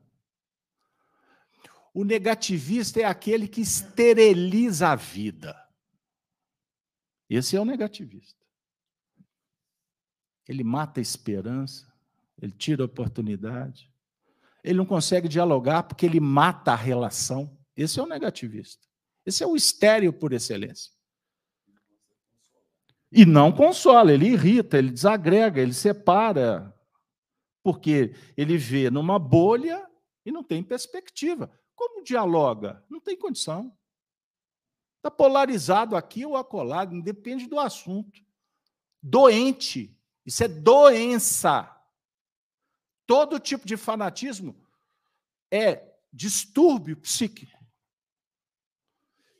O negativista é aquele que esteriliza a vida. Esse é o negativista. Ele mata a esperança, ele tira a oportunidade, ele não consegue dialogar porque ele mata a relação. Esse é o negativista. Esse é o estéril por excelência. E não consola, ele irrita, ele desagrega, ele separa, porque ele vê numa bolha e não tem perspectiva. Como dialoga? Não tem condição. Está polarizado aqui ou acolá, depende do assunto. Doente, isso é doença. Todo tipo de fanatismo é distúrbio psíquico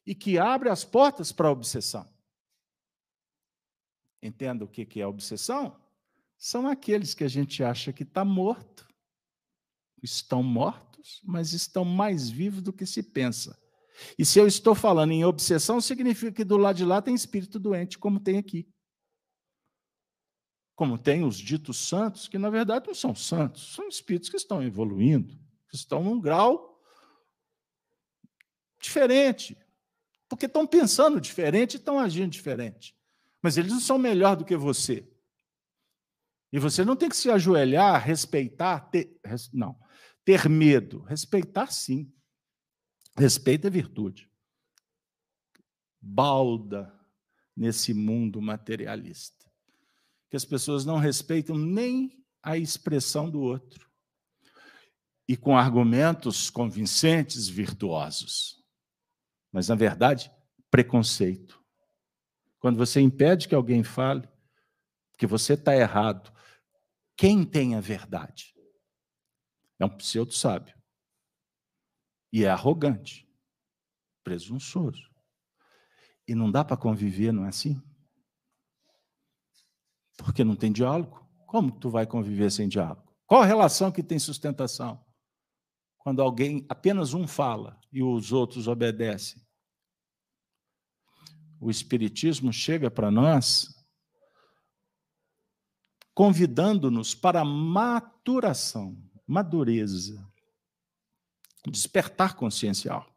e que abre as portas para a obsessão. Entenda o que é a obsessão? São aqueles que a gente acha que está morto, estão mortos, mas estão mais vivos do que se pensa. E se eu estou falando em obsessão, significa que do lado de lá tem espírito doente, como tem aqui. Como tem os ditos santos, que na verdade não são santos, são espíritos que estão evoluindo, que estão num grau diferente, porque estão pensando diferente e estão agindo diferente. Mas eles não são melhor do que você. E você não tem que se ajoelhar, respeitar, ter, não, ter medo. Respeitar, sim. Respeito é virtude. Balda nesse mundo materialista, que as pessoas não respeitam nem a expressão do outro. E com argumentos convincentes, virtuosos. Mas, na verdade, preconceito. Quando você impede que alguém fale que você está errado, quem tem a verdade? É um pseudo-sábio. E é arrogante, presunçoso. E não dá para conviver, não é assim? Porque não tem diálogo. Como tu vai conviver sem diálogo? Qual a relação que tem sustentação? Quando alguém, apenas um fala e os outros obedecem. O Espiritismo chega para nós convidando-nos para maturação, madureza, despertar consciencial.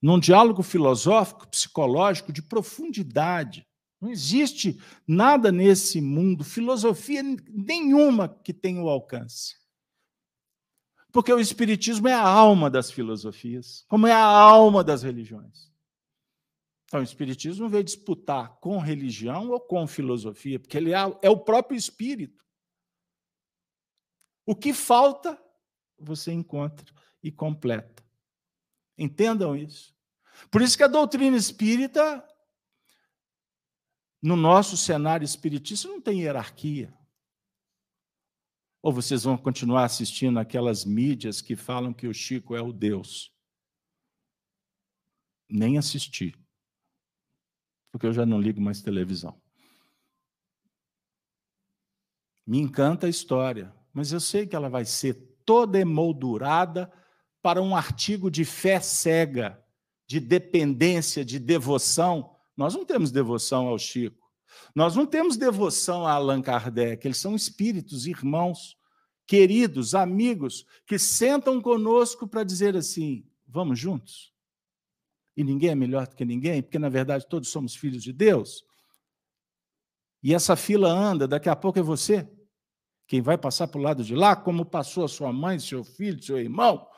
Num diálogo filosófico, psicológico, de profundidade. Não existe nada nesse mundo, filosofia nenhuma que tenha o alcance. Porque o Espiritismo é a alma das filosofias, como é a alma das religiões. Então, o Espiritismo não veio disputar com religião ou com filosofia, porque ele é o próprio Espírito. O que falta, você encontra e completa. Entendam isso. Por isso que a doutrina espírita, no nosso cenário espiritista, não tem hierarquia. Ou vocês vão continuar assistindo aquelas mídias que falam que o Chico é o Deus? Nem assistir. Porque eu já não ligo mais televisão. Me encanta a história, mas eu sei que ela vai ser toda emoldurada para um artigo de fé cega, de dependência, de devoção. Nós não temos devoção ao Chico, nós não temos devoção a Allan Kardec, eles são espíritos, irmãos, queridos, amigos, que sentam conosco para dizer assim, vamos juntos? E ninguém é melhor do que ninguém, porque, na verdade, todos somos filhos de Deus. E essa fila anda, daqui a pouco é você. Quem vai passar para o lado de lá, como passou a sua mãe, seu filho, seu irmão.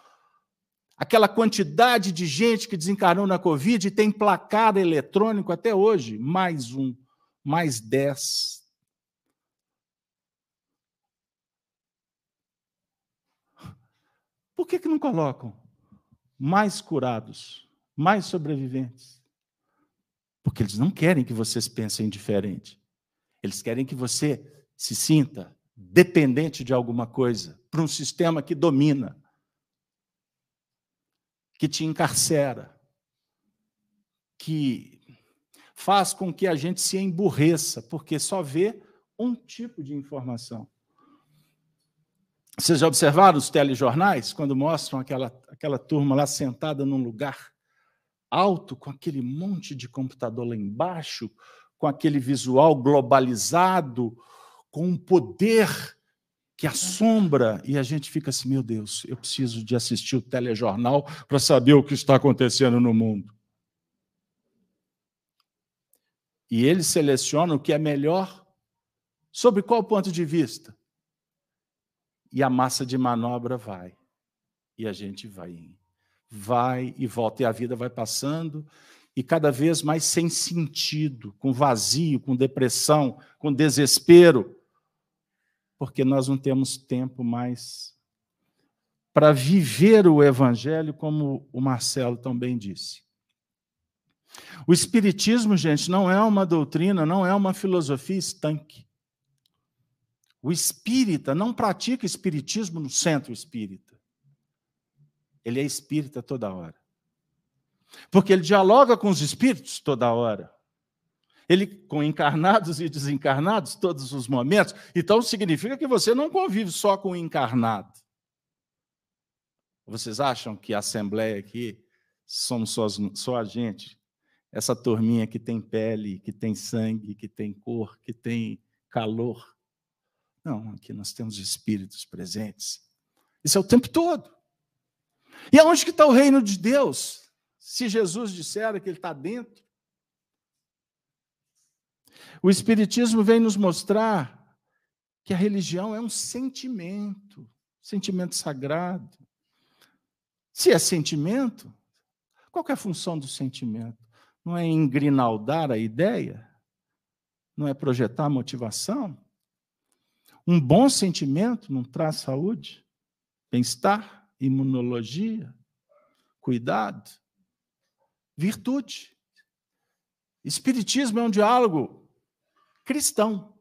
Aquela quantidade de gente que desencarnou na Covid e tem placar eletrônico até hoje. Mais um, mais dez. Por que que não colocam mais curados? Mais sobreviventes. Porque eles não querem que vocês pensem diferente. Eles querem que você se sinta dependente de alguma coisa, para um sistema que domina, que te encarcera, que faz com que a gente se emburreça, porque só vê um tipo de informação. Vocês já observaram os telejornais, quando mostram aquela, aquela turma lá sentada num lugar alto, com aquele monte de computador lá embaixo, com aquele visual globalizado, com um poder que assombra, e a gente fica assim, meu Deus, eu preciso de assistir o telejornal para saber o que está acontecendo no mundo. E eles selecionam o que é melhor, sobre qual ponto de vista? E a massa de manobra vai, e a gente vai indo. Vai e volta, e a vida vai passando, e cada vez mais sem sentido, com vazio, com depressão, com desespero, porque nós não temos tempo mais para viver o Evangelho, como o Marcelo também disse. O Espiritismo, gente, não é uma doutrina, não é uma filosofia estanque. O espírita não pratica espiritismo no centro espírita. Ele é espírita toda hora. Porque ele dialoga com os espíritos toda hora. Ele com encarnados e desencarnados todos os momentos. Então, significa que você não convive só com o encarnado. Vocês acham que a Assembleia aqui somos só, só a gente? Essa turminha que tem pele, que tem sangue, que tem cor, que tem calor. Não, aqui nós temos espíritos presentes. Isso é o tempo todo. E aonde que está o reino de Deus? Se Jesus dissera que ele está dentro. O Espiritismo vem nos mostrar que a religião é um sentimento, sentimento sagrado. Se é sentimento, qual que é a função do sentimento? Não é engrinaldar a ideia? Não é projetar a motivação? Um bom sentimento não traz saúde, bem-estar, imunologia, cuidado, virtude. Espiritismo é um diálogo cristão.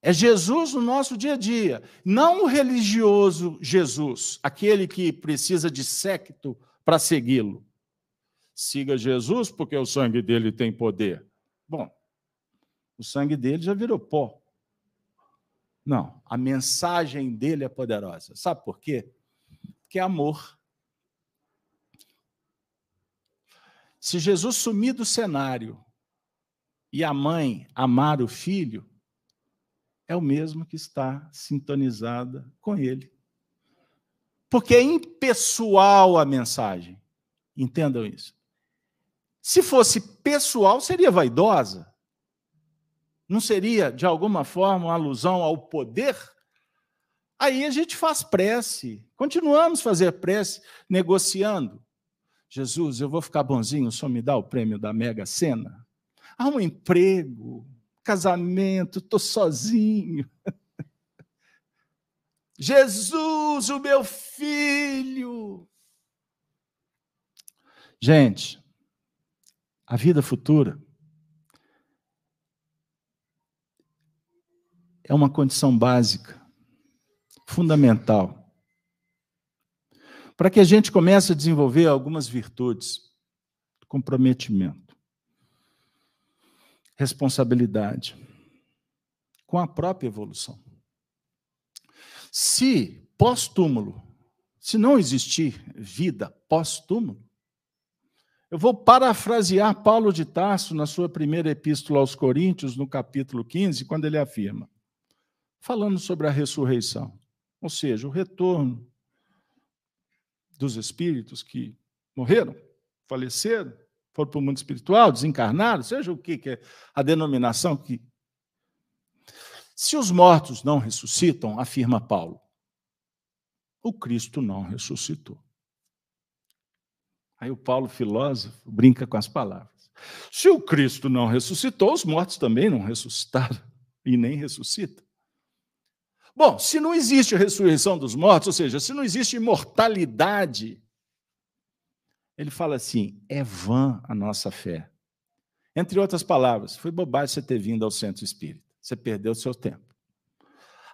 É Jesus no nosso dia a dia, não o religioso Jesus, aquele que precisa de séquito para segui-lo. Siga Jesus porque o sangue dele tem poder. Bom, o sangue dele já virou pó. Não, a mensagem dele é poderosa. Sabe por quê? Porque é amor. Se Jesus sumir do cenário e a mãe amar o filho, é o mesmo que está sintonizada com ele. Porque é impessoal a mensagem. Entendam isso. Se fosse pessoal, seria vaidosa. Não seria, de alguma forma, uma alusão ao poder? Aí a gente faz prece. Continuamos a fazer prece, negociando. Jesus, eu vou ficar bonzinho, só me dá o prêmio da Mega Sena? Há um emprego, casamento, estou sozinho. Jesus, o meu filho! Gente, a vida futura é uma condição básica, fundamental, para que a gente comece a desenvolver algumas virtudes: comprometimento, responsabilidade, com a própria evolução. Se pós-túmulo, se não existir vida pós-túmulo, eu vou parafrasear Paulo de Tarso na sua primeira epístola aos Coríntios, no capítulo quinze, quando ele afirma, falando sobre a ressurreição, ou seja, o retorno dos espíritos que morreram, faleceram, foram para o mundo espiritual, desencarnaram, seja o que, que é a denominação que... Se os mortos não ressuscitam, afirma Paulo, o Cristo não ressuscitou. Aí o Paulo, filósofo, brinca com as palavras. Se o Cristo não ressuscitou, os mortos também não ressuscitaram e nem ressuscitam. Bom, se não existe a ressurreição dos mortos, ou seja, se não existe imortalidade, ele fala assim, é vã a nossa fé. Entre outras palavras, foi bobagem você ter vindo ao centro espírita, você perdeu o seu tempo.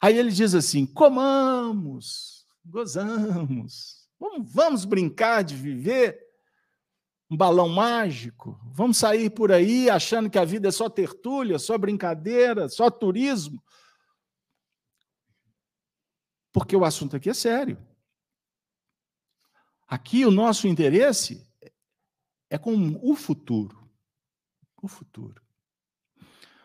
Aí ele diz assim, comamos, gozamos, vamos, vamos brincar de viver um balão mágico, vamos sair por aí achando que a vida é só tertúlia, só brincadeira, só turismo. Porque o assunto aqui é sério. Aqui o nosso interesse é com o futuro. O futuro.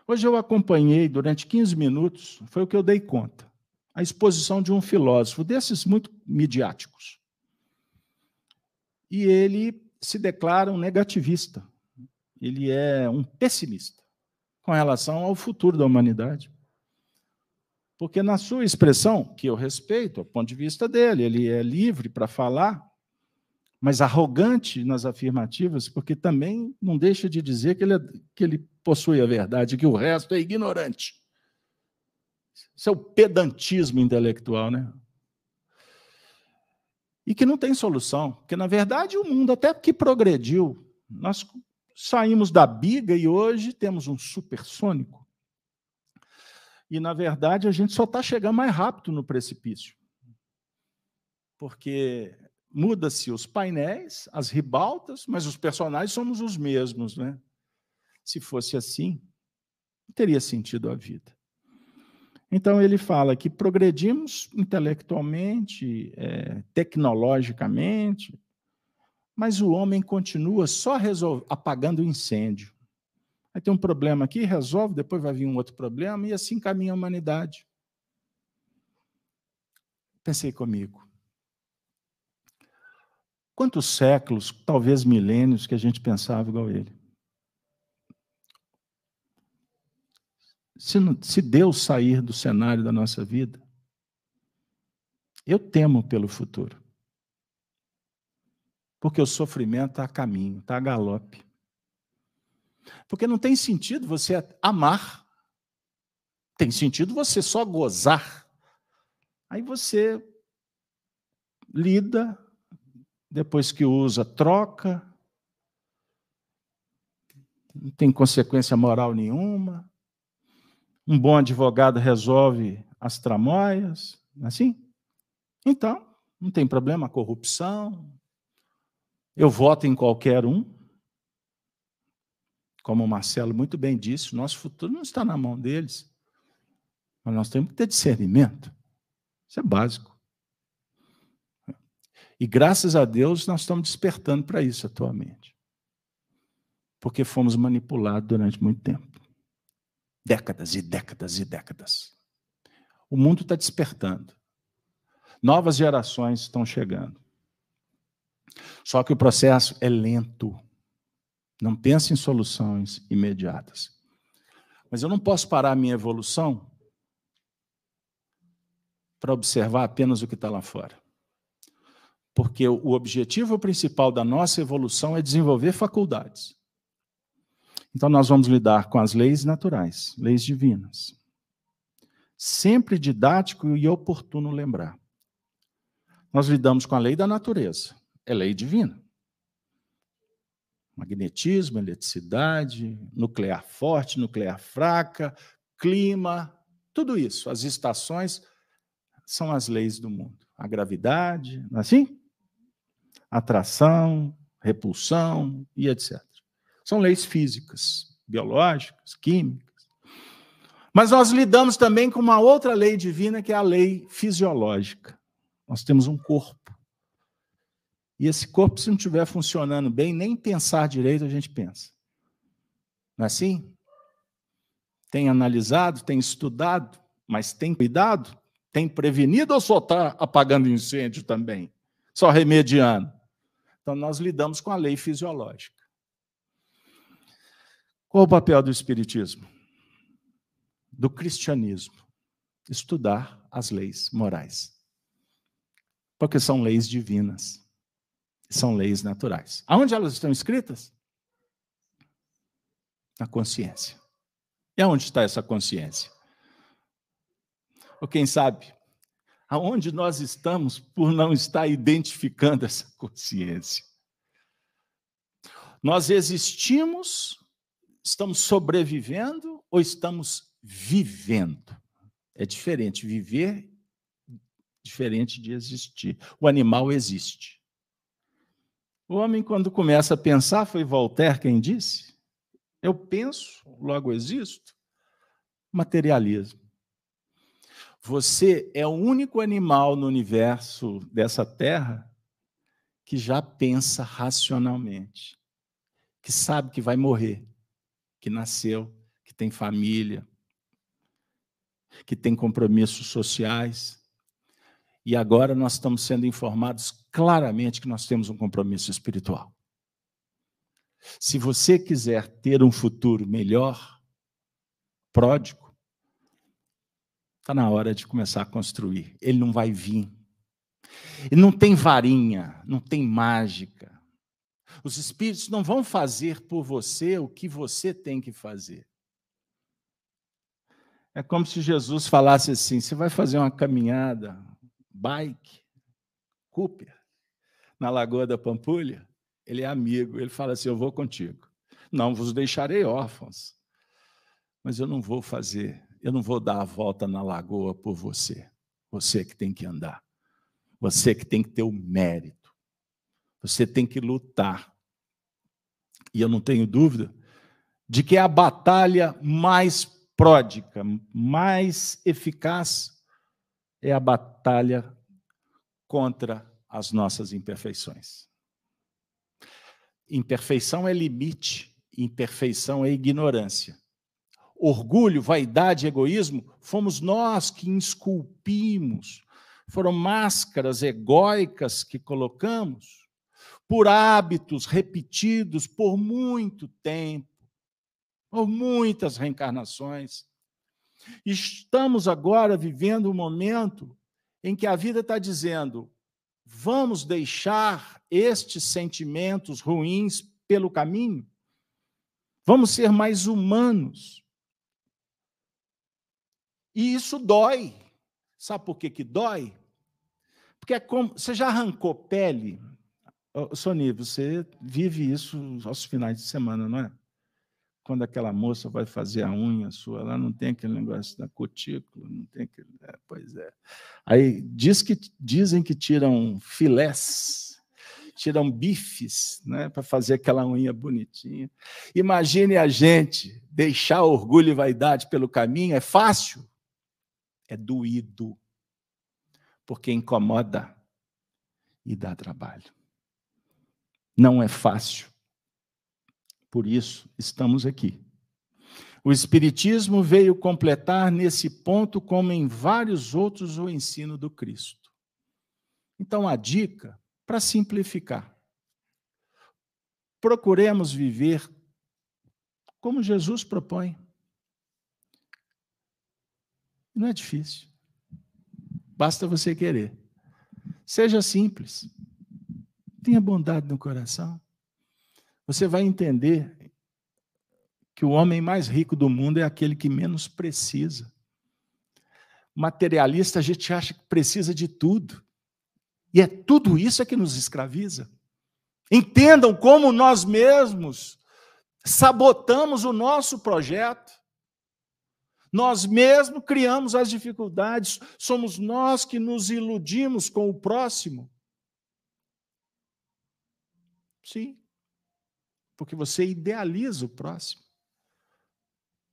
Hoje eu acompanhei durante quinze minutos, foi o que eu dei conta, a exposição de um filósofo, desses muito midiáticos. E ele se declara um negativista. Ele é um pessimista com relação ao futuro da humanidade. Porque na sua expressão, que eu respeito, ao ponto de vista dele, ele é livre para falar, mas arrogante nas afirmativas, porque também não deixa de dizer que ele, é, que ele possui a verdade, que o resto é ignorante. Isso é o pedantismo intelectual, né? E que não tem solução, porque, na verdade, o mundo até que progrediu. Nós saímos da biga e hoje temos um supersônico. E, na verdade, a gente só está chegando mais rápido no precipício. Porque muda-se os painéis, as ribaltas, mas os personagens somos os mesmos, né? Se fosse assim, não teria sentido a vida. Então, ele fala que progredimos intelectualmente, é, tecnologicamente, mas o homem continua só resolve, apagando o incêndio. Aí tem um problema aqui, resolve, depois vai vir um outro problema, e assim caminha a humanidade. Pensei comigo. Quantos séculos, talvez milênios, que a gente pensava igual ele? Se, não, se Deus sair do cenário da nossa vida, eu temo pelo futuro. Porque o sofrimento está a caminho, está a galope. Porque não tem sentido você amar. Tem sentido você só gozar. Aí você lida, depois que usa, troca. Não tem consequência moral nenhuma. Um bom advogado resolve as tramóias, assim. Então, não tem problema a corrupção. Eu voto em qualquer um. Como o Marcelo muito bem disse, o nosso futuro não está na mão deles. Mas nós temos que ter discernimento. Isso é básico. E, graças a Deus, nós estamos despertando para isso atualmente. Porque fomos manipulados durante muito tempo. Décadas e décadas e décadas. O mundo está despertando. Novas gerações estão chegando. Só que o processo é lento. Não pense em soluções imediatas. Mas eu não posso parar a minha evolução para observar apenas o que está lá fora. Porque o objetivo principal da nossa evolução é desenvolver faculdades. Então, nós vamos lidar com as leis naturais, leis divinas. Sempre didático e oportuno lembrar. Nós lidamos com a lei da natureza, é lei divina. Magnetismo, eletricidade, nuclear forte, nuclear fraca, clima, tudo isso. As estações são as leis do mundo. A gravidade, assim? Atração, repulsão e etcétera. São leis físicas, biológicas, químicas. Mas nós lidamos também com uma outra lei divina, que é a lei fisiológica. Nós temos um corpo. E esse corpo, se não estiver funcionando bem, nem pensar direito a gente pensa. Não é assim? Tem analisado, tem estudado, mas tem cuidado, tem prevenido ou só está apagando incêndio também? Só remediando. Então, nós lidamos com a lei fisiológica. Qual o papel do espiritismo? Do cristianismo? Estudar as leis morais. Porque são leis divinas. São leis naturais. Aonde elas estão escritas? Na consciência. E aonde está essa consciência? Ou quem sabe, aonde nós estamos por não estar identificando essa consciência? Nós existimos, estamos sobrevivendo ou estamos vivendo? É diferente, viver diferente de existir. O animal existe. O homem, quando começa a pensar, foi Voltaire quem disse, eu penso, logo existo, materialismo. Você é o único animal no universo dessa Terra que já pensa racionalmente, que sabe que vai morrer, que nasceu, que tem família, que tem compromissos sociais. E agora nós estamos sendo informados claramente que nós temos um compromisso espiritual. Se você quiser ter um futuro melhor, pródigo, está na hora de começar a construir. Ele não vai vir. Ele não tem varinha, não tem mágica. Os espíritos não vão fazer por você o que você tem que fazer. É como se Jesus falasse assim, você vai fazer uma caminhada... Bike, Cooper, na Lagoa da Pampulha, ele é amigo, ele fala assim, eu vou contigo, não vos deixarei órfãos, mas eu não vou fazer, eu não vou dar a volta na lagoa por você, você que tem que andar, você que tem que ter o mérito, Você tem que lutar. E eu não tenho dúvida de que é a batalha mais pródiga, mais eficaz, é a batalha contra as nossas imperfeições. Imperfeição é limite, imperfeição é ignorância. Orgulho, vaidade, egoísmo, fomos nós que esculpimos, foram máscaras egóicas que colocamos por hábitos repetidos por muito tempo, por muitas reencarnações. Estamos agora vivendo um momento em que a vida está dizendo: vamos deixar estes sentimentos ruins pelo caminho? Vamos ser mais humanos. E isso dói. Sabe por que que dói? Porque é como... Você já arrancou pele? Oh, Soni, você vive isso aos finais de semana, não é? Quando aquela moça vai fazer a unha sua, ela não tem aquele negócio da cutícula, não tem aquele... É, pois é. Aí diz que, dizem que tiram filés, tiram bifes, né, para fazer aquela unha bonitinha. Imagine a gente deixar orgulho e vaidade pelo caminho. É fácil? É doído, porque incomoda e dá trabalho. Não é fácil. Por isso, estamos aqui. O Espiritismo veio completar nesse ponto, como em vários outros, o ensino do Cristo. Então, a dica, para simplificar: procuremos viver como Jesus propõe. Não é difícil. Basta você querer. Seja simples. Tenha bondade no coração. Você vai entender que o homem mais rico do mundo é aquele que menos precisa. Materialista, a gente acha que precisa de tudo. E é tudo isso que nos escraviza. Entendam como nós mesmos sabotamos o nosso projeto. Nós mesmos criamos as dificuldades. Somos nós que nos iludimos com o próximo. Sim. Porque você idealiza o próximo.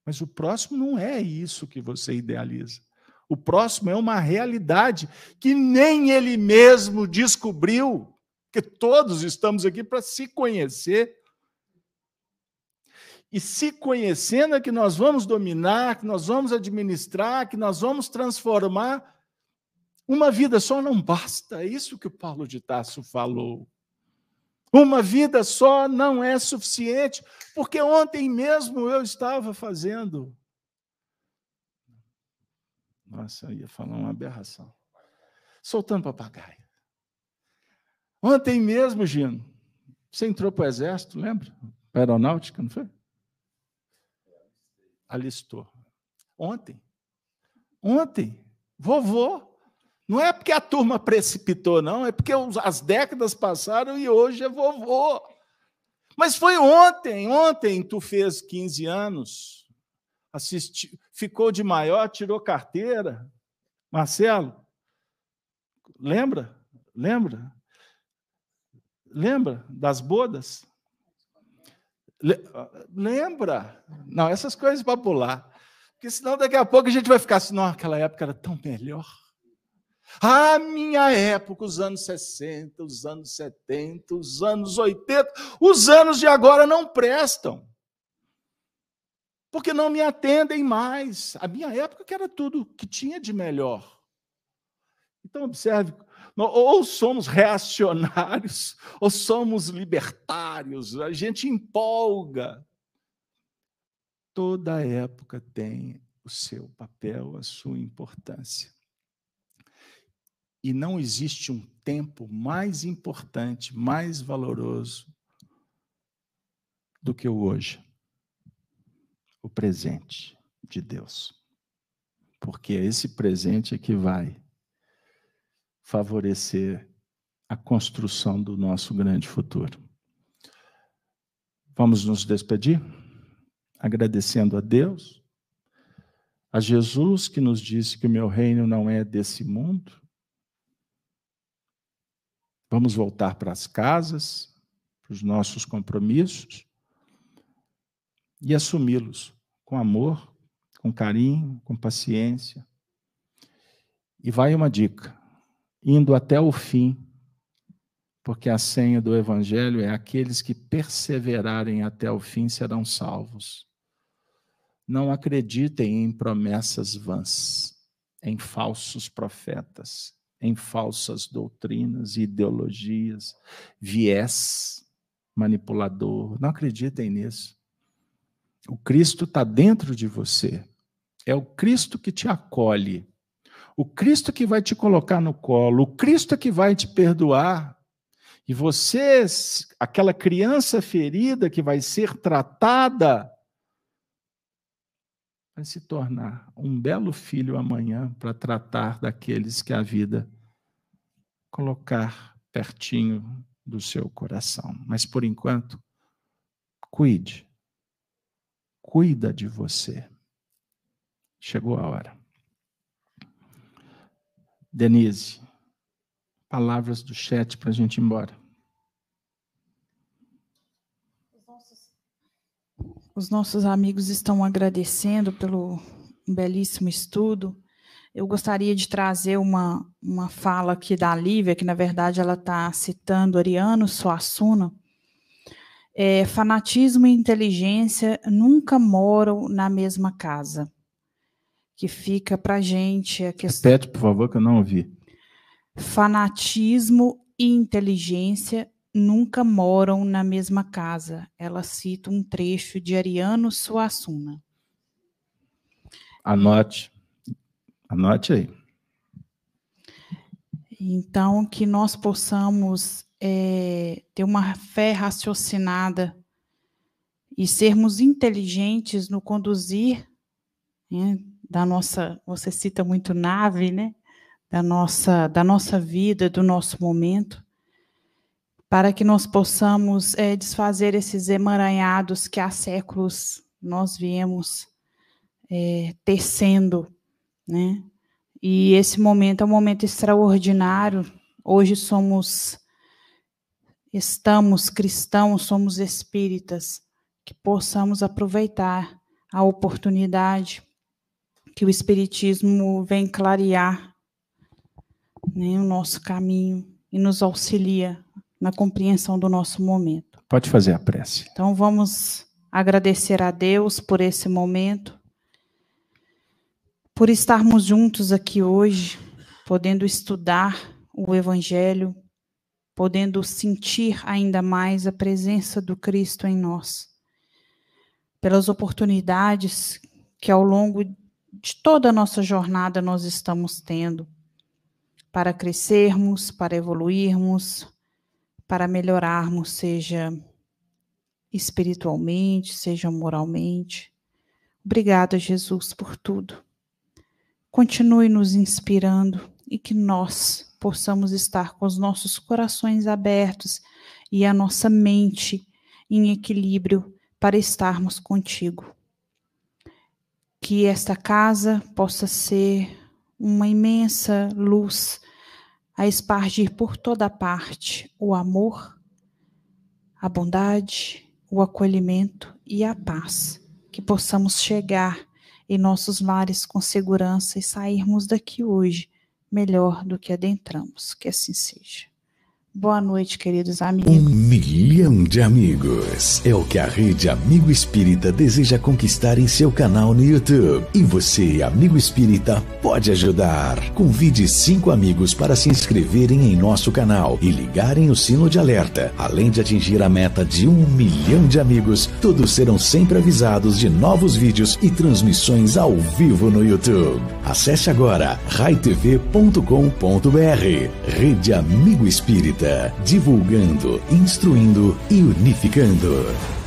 Mas o próximo não é isso que você idealiza. O próximo é uma realidade que nem ele mesmo descobriu, porque todos estamos aqui para se conhecer. E se conhecendo é que nós vamos dominar, que nós vamos administrar, que nós vamos transformar. Uma vida só não basta. É isso que o Paulo de Tarso falou. Uma vida só não é suficiente, porque ontem mesmo eu estava fazendo... Nossa, eu ia falar uma aberração. Soltando papagaio. Ontem mesmo, Gino, você entrou para o Exército, lembra? Para a Aeronáutica, não foi? Alistou. Ontem. Ontem. Vovô. Não é porque a turma precipitou, não. É porque as décadas passaram e hoje é vovô. Mas foi ontem. Ontem tu fez quinze anos. Assisti, ficou de maior, tirou carteira. Marcelo, lembra? Lembra? Lembra das bodas? Lembra? Não, essas coisas para pular. Porque senão daqui a pouco a gente vai ficar assim: não, aquela época era tão melhor. A minha época, os anos sessenta, os anos setenta, os anos oitenta, os anos de agora não prestam, porque não me atendem mais. A minha época que era tudo que tinha de melhor. Então, observe, ou somos reacionários, ou somos libertários, a gente empolga. Toda época tem o seu papel, a sua importância. E não existe um tempo mais importante, mais valoroso do que o hoje. O presente de Deus. Porque é esse presente que vai favorecer a construção do nosso grande futuro. Vamos nos despedir, agradecendo a Deus, a Jesus que nos disse que o meu reino não é desse mundo, Vamos voltar para as casas, para os nossos compromissos e assumi-los com amor, com carinho, com paciência. E vai uma dica, indo até o fim, porque a senha do Evangelho é aqueles que perseverarem até o fim serão salvos. Não acreditem em promessas vãs, em falsos profetas, em falsas doutrinas, ideologias, viés manipulador. Não acreditem nisso. O Cristo está dentro de você. É o Cristo que te acolhe. O Cristo que vai te colocar no colo. O Cristo que vai te perdoar. E você, aquela criança ferida que vai ser tratada, vai se tornar um belo filho amanhã para tratar daqueles que a vida colocar pertinho do seu coração. Mas, por enquanto, cuide. Cuida de você. Chegou a hora. Denise, palavras do chat para a gente ir embora. Os nossos amigos estão agradecendo pelo belíssimo estudo. Eu gostaria de trazer uma, uma fala aqui da Lívia, que na verdade ela está citando Ariano Suassuna. É, fanatismo e inteligência nunca moram na mesma casa. Que fica para a gente a questão... Repete, por favor, que eu não ouvi. Fanatismo e inteligência nunca moram na mesma casa. Ela cita um trecho de Ariano Suassuna. Anote. Anote aí. Então, que nós possamos é, ter uma fé raciocinada e sermos inteligentes no conduzir, né, da nossa... Você cita muito nave, né? Da nossa, da nossa vida, do nosso momento, para que nós possamos é, desfazer esses emaranhados que há séculos nós viemos é, tecendo, né? E esse momento é um momento extraordinário. Hoje somos, estamos cristãos, somos espíritas, que possamos aproveitar a oportunidade que o Espiritismo vem clarear, né, o nosso caminho, e nos auxilia na compreensão do nosso momento. Pode fazer a prece. Então vamos agradecer a Deus por esse momento, por estarmos juntos aqui hoje, podendo estudar o Evangelho, podendo sentir ainda mais a presença do Cristo em nós, pelas oportunidades que ao longo de toda a nossa jornada nós estamos tendo, para crescermos, para evoluirmos, para melhorarmos, seja espiritualmente, seja moralmente. Obrigada, Jesus, por tudo. Continue nos inspirando e que nós possamos estar com os nossos corações abertos e a nossa mente em equilíbrio para estarmos contigo. Que esta casa possa ser uma imensa luz a espargir por toda parte o amor, a bondade, o acolhimento e a paz, que possamos chegar em nossos lares com segurança e sairmos daqui hoje melhor do que adentramos, que assim seja. Boa noite, queridos amigos. Um milhão de amigos é o que a Rede Amigo Espírita deseja conquistar em seu canal no YouTube. E você, amigo espírita, pode ajudar. Convide cinco amigos para se inscreverem em nosso canal e ligarem o sino de alerta. Além de atingir a meta de um milhão de amigos, todos serão sempre avisados de novos vídeos e transmissões ao vivo no YouTube. Acesse agora rai tê vê ponto com ponto br. Rede Amigo Espírita. Divulgando, instruindo e unificando.